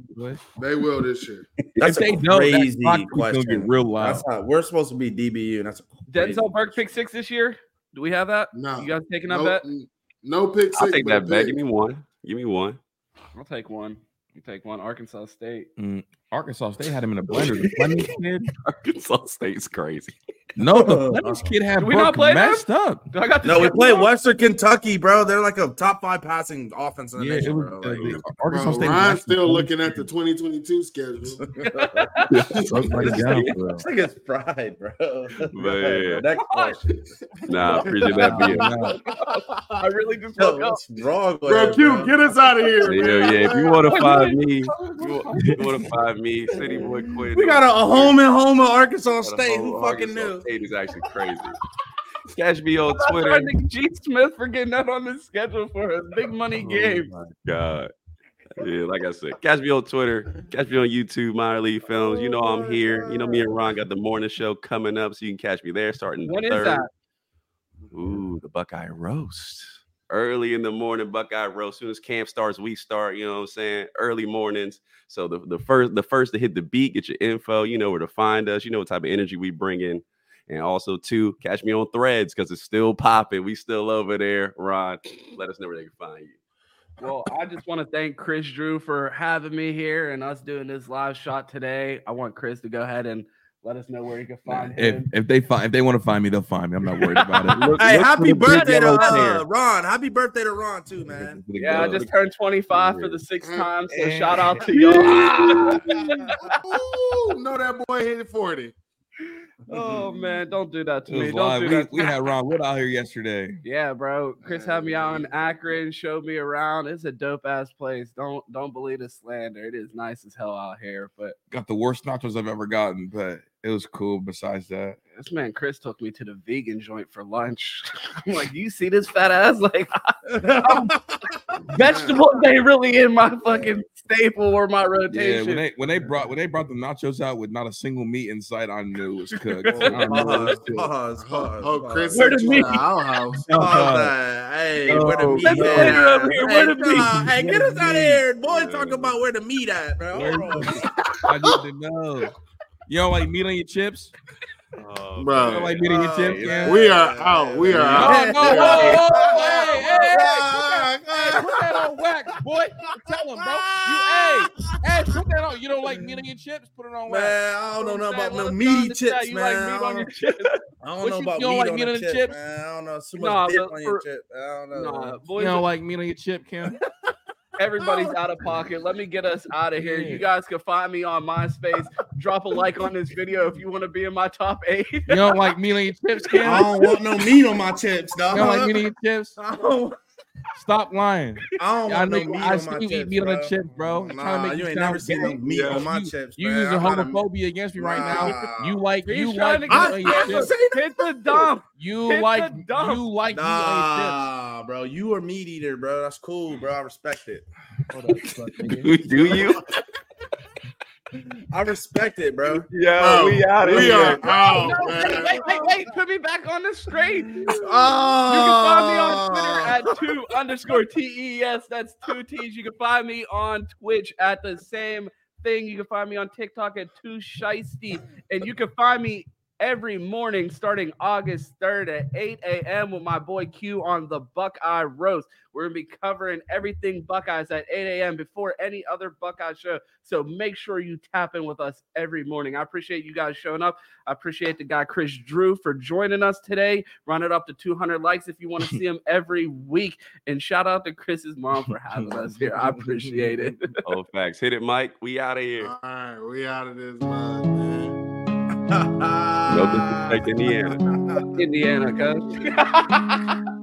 They will this year. That's a crazy question. Real loud. We're supposed to be DBU. That's Denzel Burke pick six this year. Do we have that? No. You guys taking up that? No pick six. I'll take that bet. Give me one. I'll take one. You take one. Arkansas State. Arkansas State had him in a blender. The Flemings kid. Arkansas State's crazy. No, the Flemings kid had Burke messed up. We played Western Kentucky, bro. They're like a top 5 passing offense in the nation, bro. Arkansas State. Ryan's still looking at the 2022 schedule. Looks like it's fried, bro. Man. Next question. Nah, I appreciate that being. I really just look up. What's wrong, bro? Q, get us out of here. Yeah. If you want to find me, City Boy Quinn. We got a home at Arkansas State. Who fucking knew? State is actually crazy. Catch me on Twitter. I think G. Smith for getting out on the schedule for a big money game. Oh my God. Yeah, like I said, catch me on Twitter. Catch me on YouTube, Minor League Films. You know I'm here. You know me and Ron got the morning show coming up, so you can catch me there starting the 3rd. What is that? Ooh, the Buckeye Roast. Early in the morning, Buckeye Roast. Soon as camp starts, we start, you know what I'm saying? Early mornings. So the first to hit the beat, get your info, you know where to find us, you know what type of energy we bring in. And also, too, catch me on Threads because it's still popping. We still over there. Ron, let us know where they can find you. Well, I just want to thank Chris Drew for having me here and us doing this live shot today. I want Chris to go ahead and let us know where you can find him. If they want to find me, they'll find me. I'm not worried about it. Hey, happy birthday to Ron. Happy birthday to Ron, too, man. Yeah, I just turned 25 for the 6th time, so shout out to y'all. Ooh, know that boy hit 40. Oh, man, don't do that to me. We had Ron Wood out here yesterday. Yeah, bro. Chris had me out in Akron, showed me around. It's a dope-ass place. Don't believe the slander. It is nice as hell out here. But got the worst nachos I've ever gotten, but it was cool besides that. This man Chris took me to the vegan joint for lunch. I'm like, you see this fat ass? Like, vegetables ain't really in my fucking staple or my rotation. Yeah, when they brought the nachos out with not a single meat in sight, I knew it was cooked. Oh, Chris, where the meat? Hey, where the meat at? Hey, get us out of here, boy. Talk about where the meat at, bro. I just didn't know. You don't like meat on your chips? Bro. You don't like meat on your chips? Yeah. We are out. We are out. Hey, hey, put that on wax, boy. Tell him, bro. Hey, put that on. You don't like meat on your chips? Put it on wax. Man, I don't know about no meaty chips, man. You like meat on your chips? I don't know about meat on the chips, man. I don't know. It's too much dip on your chip. I don't know. You don't like meat on your chip, Cam? Everybody's out of pocket. Let me get us out of here. You guys can find me on MySpace. Drop a like on this video if you want to be in my top 8. You don't like meat on your chips, Cam? I don't want no meat on my chips, dog. You don't like meat on your chips? Stop lying. I know you eat meat on my chips, bro. Nah, you ain't never seen no meat on my chips. You using homophobia against me right now. You like meat on your chips. Nah, bro. You are meat eater, bro. That's cool, bro. I respect it. Hold up, do you? I respect it, bro. Yeah, we out of here. Wait. Put me back on the straight. You can find me on Twitter at 2_TES. That's 2 T's. You can find me on Twitch at the same thing. You can find me on TikTok at 2Shiesty. And you can find me every morning starting August 3rd at 8 a.m. with my boy Q on the Buckeye Roast. We're going to be covering everything Buckeyes at 8 a.m. before any other Buckeye show. So make sure you tap in with us every morning. I appreciate you guys showing up. I appreciate the guy Chris Drew for joining us today. Run it up to 200 likes if you want to see him every week. And shout out to Chris's mom for having us here. I appreciate it. Oh, facts. Hit it, Mike. We out of here. All right. We out of this, man. No disrespect, Indiana. Indiana, cuz.